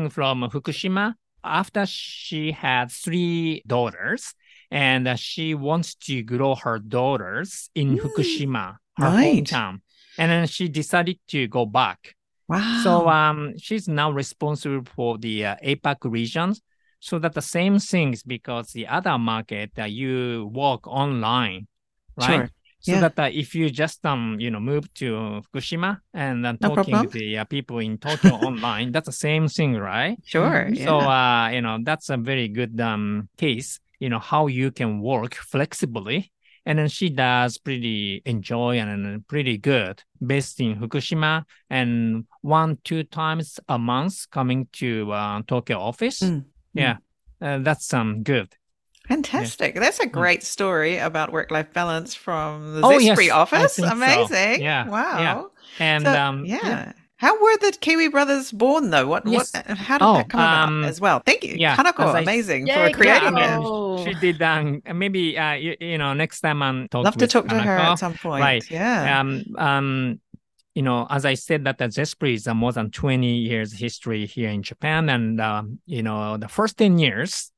from Fukushima after she had 3 daughters. And she wants to grow her daughters in Fukushima, her hometown. And then she decided to go back. Wow. So she's now responsible for the APAC regions. So that the same things, because the other market, you work online, right? Sure. So that if you just, move to Fukushima and then talking to the people in Tokyo online, that's the same thing, right? Sure. Yeah. So, that's a very good case. How you can work flexibly. And then she does pretty enjoy and pretty good based in Fukushima, and 1-2 times a month coming to Tokyo office. That's good. Fantastic. Yeah. That's a great story about work-life balance from the Zespri office. Amazing. So. Yeah. Wow. Yeah. And so, how were the Kiwi Brothers born, though? How did that come about as well? Thank you, Kanako. Amazing for creating it. She did. Maybe next time I'm talking. Love to talk to her at some point. Right. Yeah. As I said, that the Zespri is more than 20 years history here in Japan, and the first 10 years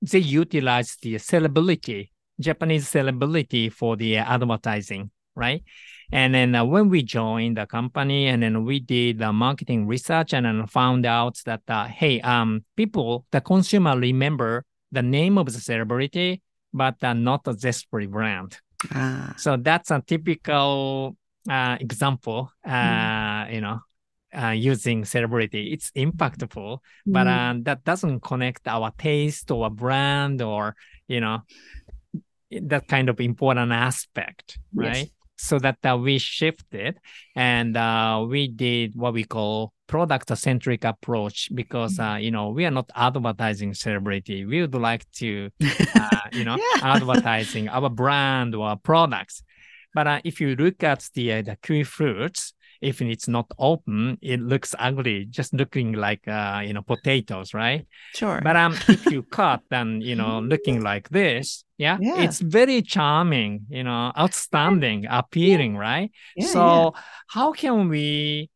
they utilized the sellability, Japanese sellability, for the advertising, right? And then when we joined the company, and then we did the marketing research, and then found out that, the consumer remember the name of the celebrity, but not the Zespri brand. So that's a typical example, using celebrity. It's impactful, but that doesn't connect our taste or brand or, that kind of important aspect, right? Yes. So that we shifted, and we did what we call product-centric approach, because, we are not advertising celebrity. We would like to, advertising our brand or our products. But if you look at the kiwi fruits, if it's not open, it looks ugly, just looking like, potatoes, right? Sure. But if you cut, then, looking like this, it's very charming, outstanding, appealing, right? Yeah, how can we,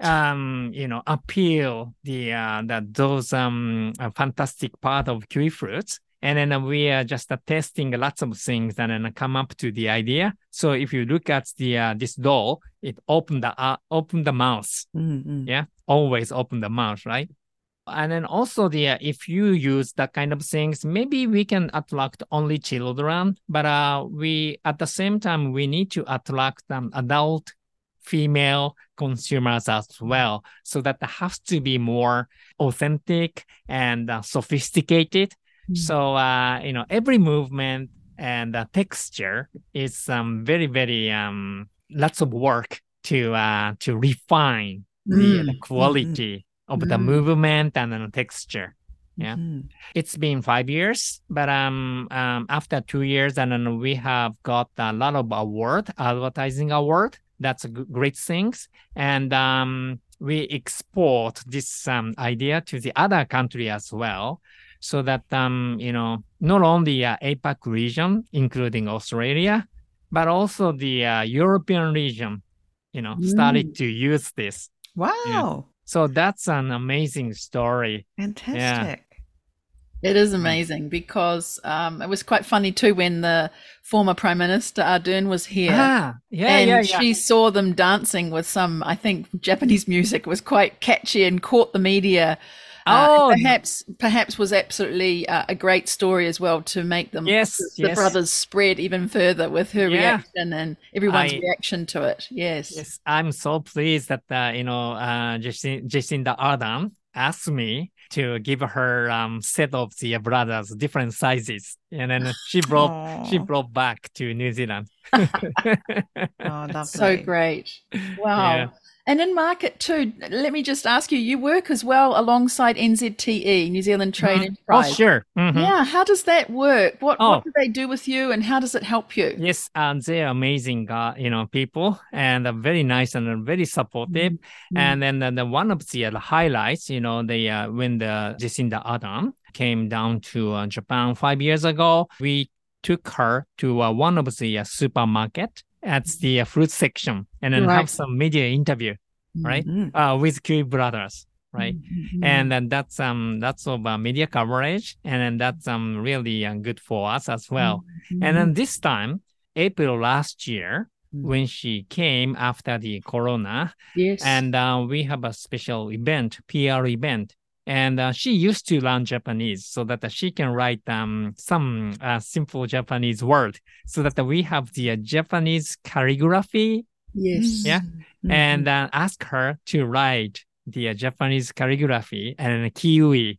appeal those fantastic part of kiwi fruits? And then we are just testing lots of things, and then come up to the idea. So if you look at the this doll, it opened the mouth. Mm-hmm. Yeah, always open the mouth, right? And then also if you use that kind of things, maybe we can attract only children, but we at the same time we need to attract adult female consumers as well. So that has to be more authentic and sophisticated. So, every movement and texture is very, very lots of work to refine the quality of the movement and the texture. Yeah, it's been 5 years, but after 2 years, and then we have got a lot of advertising award. That's great things, and we export this idea to the other country as well. So that, not only APAC region, including Australia, but also the European region, started to use this. Wow. Yeah. So that's an amazing story. Fantastic. Yeah. It is amazing because it was quite funny too when the former Prime Minister Ardern was here. She saw them dancing with some, I think, Japanese music. It was quite catchy and caught the media. Perhaps was absolutely a great story as well to make them the brothers spread even further with her reaction and everyone's reaction to it. Yes. Yes, I'm so pleased that Jacinda Ardern asked me to give her set of the brothers different sizes, and then she brought back to New Zealand. That's so great! Wow. Yeah. And in market too, let me just ask you, you work as well alongside NZTE, New Zealand Trade Enterprise. Oh, sure. Mm-hmm. Yeah. How does that work? What do they do with you, and how does it help you? Yes, they're amazing, people, and very nice and very supportive. Mm-hmm. And then the one of the highlights, when the Jacinda Ardern came down to Japan 5 years ago, we took her to one of the supermarket at the fruit section, and then have some media interview, right? Mm-hmm. With Kiwi Brothers, right? Mm-hmm. And then that's lots of media coverage, and then that's really good for us as well. Mm-hmm. And then this time, April last year, when she came after the corona, and we have a special event, PR event, and she used to learn Japanese so that she can write some simple Japanese word, so that we have the Japanese calligraphy. Yes. Yeah. Mm-hmm. And ask her to write the Japanese calligraphy and kiwi.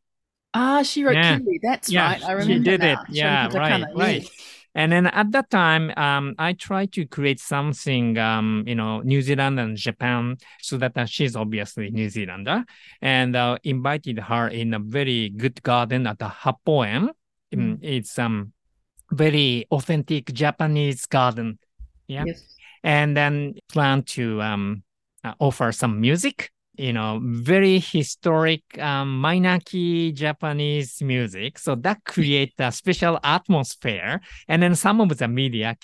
She wrote kiwi. That's right. I remember. She did it. Yeah. Right. Right. And then at that time, I tried to create something, New Zealand and Japan, so that she's obviously New Zealander, and invited her in a very good garden at the Hapoen It's very authentic Japanese garden. Yeah. Yes. And then plan to offer some music, you know, very historic Mainaki Japanese music. So that creates a special atmosphere. And then some of the media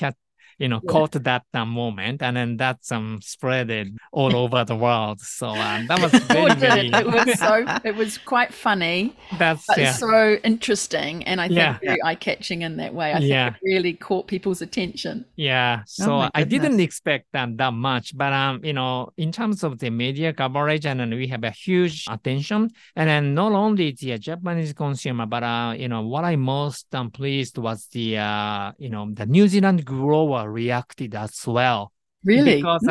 caught that moment, and then that spread it all over the world. So that was very... it was quite funny. So interesting, and I think very eye-catching in that way. I think it really caught people's attention. Yeah, so I didn't expect that much, but in terms of the media coverage, and then we have a huge attention, and then not only the Japanese consumer, but what I most pleased was the New Zealand grower reacted as well. Really? Because,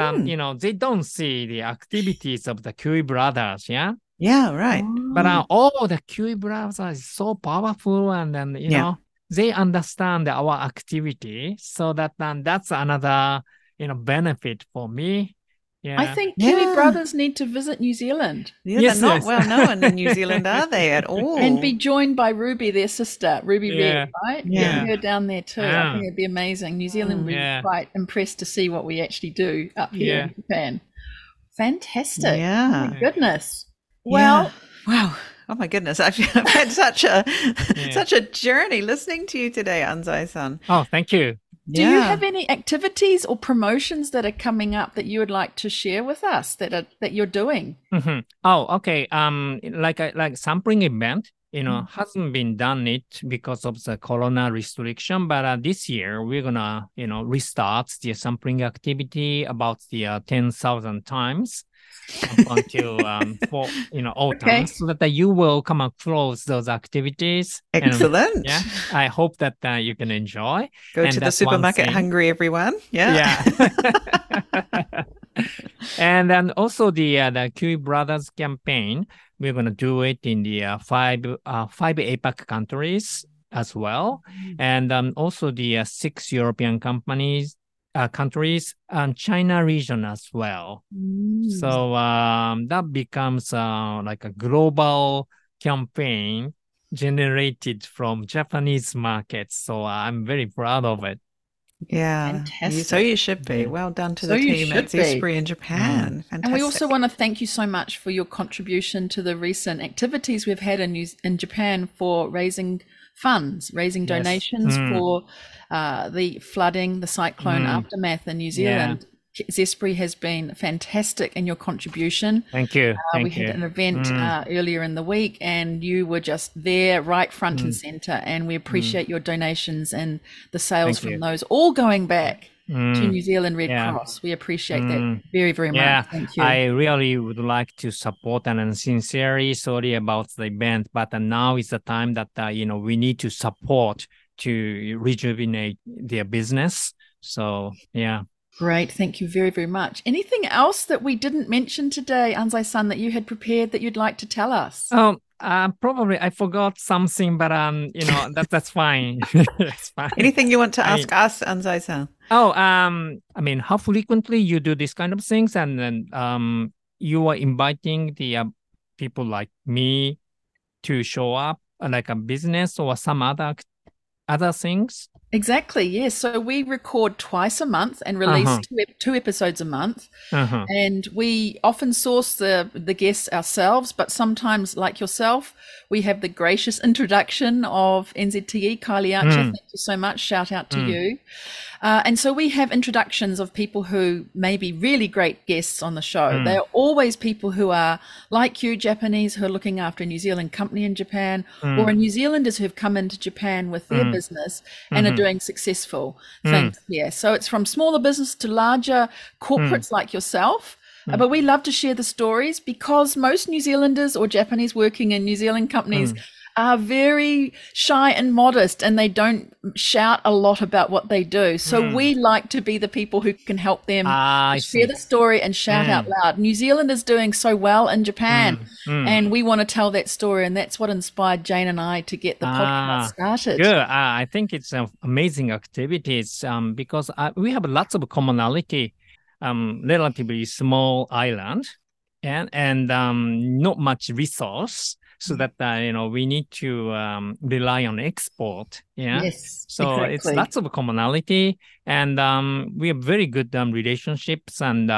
they don't see the activities of the Kiwi Brothers, yeah? Yeah, right. But the Kiwi Brothers are so powerful, and then, you know, they understand our activity, so that that's another, benefit for me. Yeah. I think Kiwi Brothers need to visit New Zealand. Yeah, they're not well known in New Zealand, are they, at all? And be joined by Ruby, their sister, Ruby Red, right? Yeah. Get her down there too. Yeah. I think it'd be amazing. New Zealand would be quite impressed to see what we actually do up here in Japan. Fantastic. Yeah. Oh, my goodness. Well, wow. Oh, my goodness. I've had such a journey listening to you today, Anzai-san. Oh, thank you. Do you have any activities or promotions that are coming up that you would like to share with us that you're doing? Mm-hmm. Oh, okay. Like sampling event, hasn't been done it because of the corona restriction. But this year we're gonna restart the sampling activity about the 10,000 times up until for autumn, so that you will come across those activities. Excellent. And, I hope that you can enjoy. Go to the supermarket hungry, everyone. Yeah. And then also the Kiwi Brothers campaign. We're gonna do it in the five APAC countries as well, and also the six European companies. Countries and China region as well. So that becomes like a global campaign generated from Japanese markets. So I'm very proud of it. Yeah. Fantastic. So you should be. Well done to the team at Zespri in Japan. Fantastic. And we also want to thank you so much for your contribution to the recent activities we've had in Japan for raising funds, donations for the flooding, the cyclone aftermath in New Zealand. Zespri has been fantastic in your contribution. Thank you. We had an event earlier in the week, and you were just there right front and center, and we appreciate your donations and the sales from those all going back to New Zealand Red Cross. We appreciate that very, very much. Thank you. I really would like to support, and I'm sincerely sorry about the event, but now is the time that we need to support to rejuvenate their business. So yeah. Great. Thank you very, very much. Anything else that we didn't mention today, Anzai-san, that you had prepared that you'd like to tell us? Oh, probably I forgot something, but that's fine. That's fine. Anything you want to ask us, Anzai-san? Oh, how frequently you do this kind of things, and then you are inviting the people like me to show up, like a business or some other things. Exactly, yes. So we record twice a month and release two episodes a month. And we often source the guests ourselves, but sometimes, like yourself, we have the gracious introduction of NZTE, Kylie Archer. Thank you so much. Shout out to you. And so we have introductions of people who may be really great guests on the show. They are always people who are, like you, Japanese, who are looking after a New Zealand company in Japan, or New Zealanders who have come into Japan with their business and are doing successful things. Yeah, so it's from smaller business to larger corporates like yourself. But we love to share the stories, because most New Zealanders or Japanese working in New Zealand companies are very shy and modest, and they don't shout a lot about what they do. So we like to be the people who can help them share the story and shout out loud. New Zealand is doing so well in Japan, and we want to tell that story, and that's what inspired Jane and I to get the podcast started. Good. I think it's amazing activities because we have lots of commonality. Relatively small island, and not much resource. so that we need to rely on export. Yeah. Yes, so exactly. It's lots of commonality, and we have very good relationships and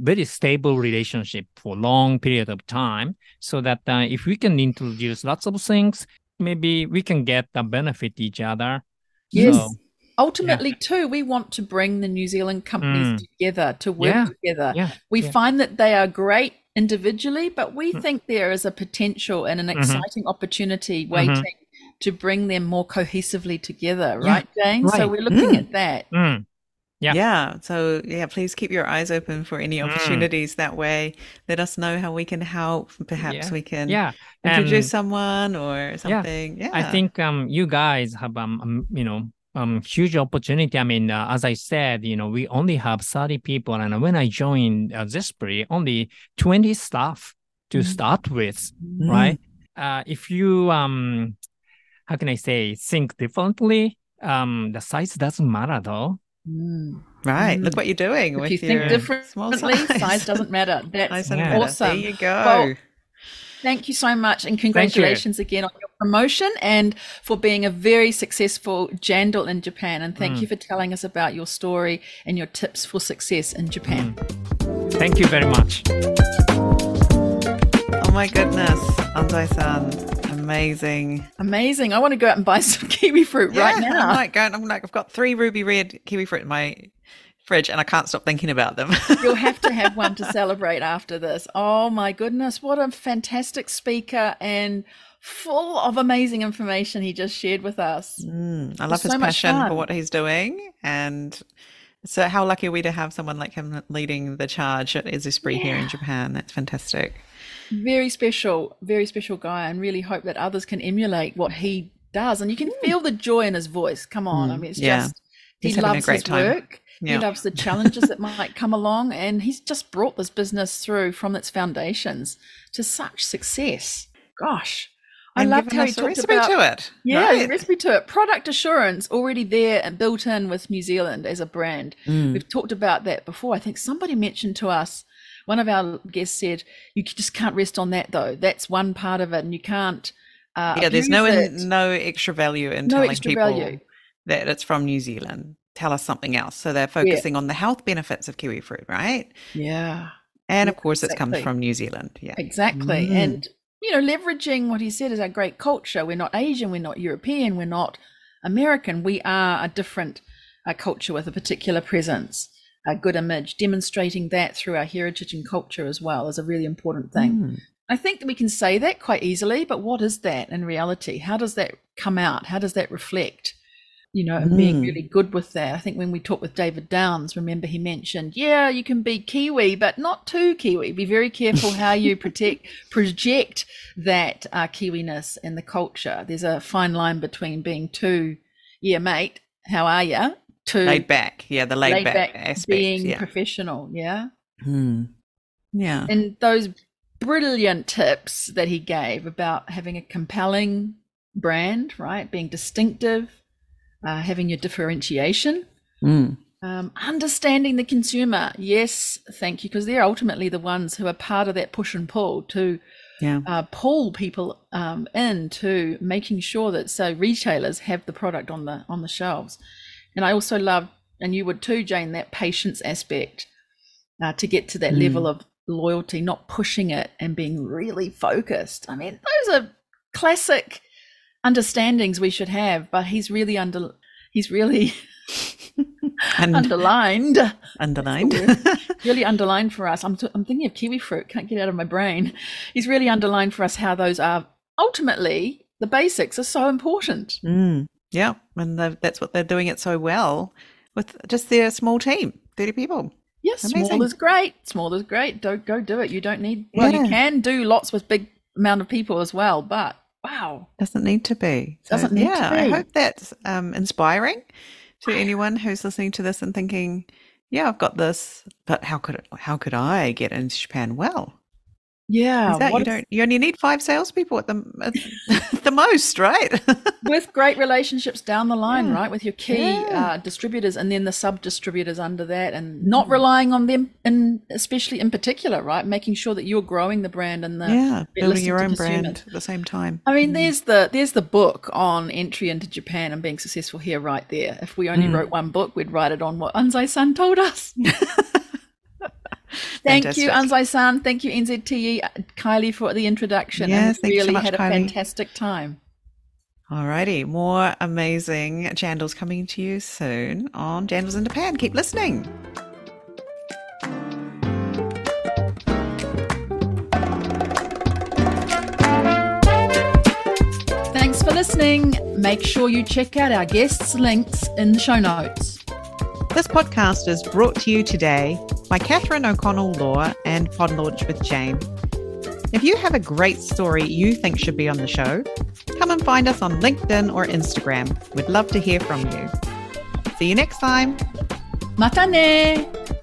very stable relationship for long period of time. So that if we can introduce lots of things, maybe we can get the benefit each other. Yes. So, ultimately, too, we want to bring the New Zealand companies together to work together. Yeah. We find that they are great individually, but we think there is a potential and an exciting opportunity waiting to bring them more cohesively together, right, Jane? Right. So we're looking at that. Mm. Yeah. So, please keep your eyes open for any opportunities that way. Let us know how we can help. Perhaps we can introduce someone or something. Yeah. I think you guys have, huge opportunity. I mean, as I said, we only have 30 people. And when I joined Zespri, only 20 staff to start with, right? If you, how can I say, think differently, the size doesn't matter though. Right. Look what you're doing. If you think differently, size doesn't matter. That's awesome. There you go. Well, thank you so much, and congratulations again on your promotion and for being a very successful Jandal in Japan. And thank you for telling us about your story and your tips for success in Japan. Thank you very much. Oh my goodness, Anzai-san. Amazing. I want to go out and buy some kiwi fruit right now. I'm like, I've got 3 Ruby Red kiwi fruit in my fridge and I can't stop thinking about them. You'll have to have one to celebrate after this. Oh my goodness, what a fantastic speaker and full of amazing information he just shared with us. I love his passion for what he's doing, and so how lucky are we to have someone like him leading the charge at Zespri here in Japan. That's fantastic. Very special guy, and really hope that others can emulate what he does. And you can feel the joy in his voice. Come on. I mean, it's just, he loves his work. Yeah. He loves the challenges that might come along. And he's just brought this business through from its foundations to such success. Gosh. I loved how he talked about the recipe to it. Yeah, the recipe to it. Product assurance already there and built in with New Zealand as a brand. We've talked about that before. I think somebody mentioned to us, one of our guests said, you just can't rest on that though. That's one part of it, and you can't there's no extra value in telling people that it's from New Zealand. Tell us something else. So they're focusing on the health benefits of kiwi fruit, right? Yeah. And of course it comes from New Zealand. Yeah. Exactly. And leveraging what he said is our great culture. We're not Asian, we're not European, we're not American. We are a different culture with a particular presence. A good image, demonstrating that through our heritage and culture as well is a really important thing. I think that we can say that quite easily, but what is that in reality? How does that come out? How does that reflect? And being really good with that. I think when we talked with David Downs, remember he mentioned, you can be Kiwi, but not too Kiwi. Be very careful how you project that Kiwiness in the culture. There's a fine line between being too, mate, how are you? To laid back, the laid back aspect, being professional, and those brilliant tips that he gave about having a compelling brand, right, being distinctive, having your differentiation, understanding the consumer, because they're ultimately the ones who are part of that push and pull to pull people into making sure that retailers have the product on the shelves. And I also love, and you would too, Jane, that patience aspect to get to that level of loyalty, not pushing it and being really focused. I mean, those are classic understandings we should have, but he's really underlined for us. I'm thinking of kiwi fruit, can't get out of my brain. He's really underlined for us how those are ultimately the basics are so important. Yeah, and that's what they're doing it so well with just their small team, 30 people. Yes, amazing. Small is great. Don't go do it. You don't need. Well, you can do lots with big amount of people as well, but wow, doesn't need to be. I hope that's inspiring to anyone who's listening to this and thinking, I've got this, but how could I get into Japan? Well, Yeah. You only need 5 salespeople at the most, right? With great relationships down the line, right? With your key distributors and then the sub-distributors under that, and not relying on them, especially in particular, right? Making sure that you're growing the brand and building your own brand at the same time. I mean, there's the book on entry into Japan and being successful here right there. If we only wrote one book, we'd write it on what Anzai-san told us. Thank you, Anzai-san. Thank you, NZTE, Kylie, for the introduction. Yes, thank you so much, Kylie. Had a fantastic time. All righty. More amazing Jandals coming to you soon on Jandals in Japan. Keep listening. Thanks for listening. Make sure you check out our guests' links in the show notes. This podcast is brought to you today by Catherine O'Connell Law and Pod Launch with Jane. If you have a great story you think should be on the show, come and find us on LinkedIn or Instagram. We'd love to hear from you. See you next time. Mata ne!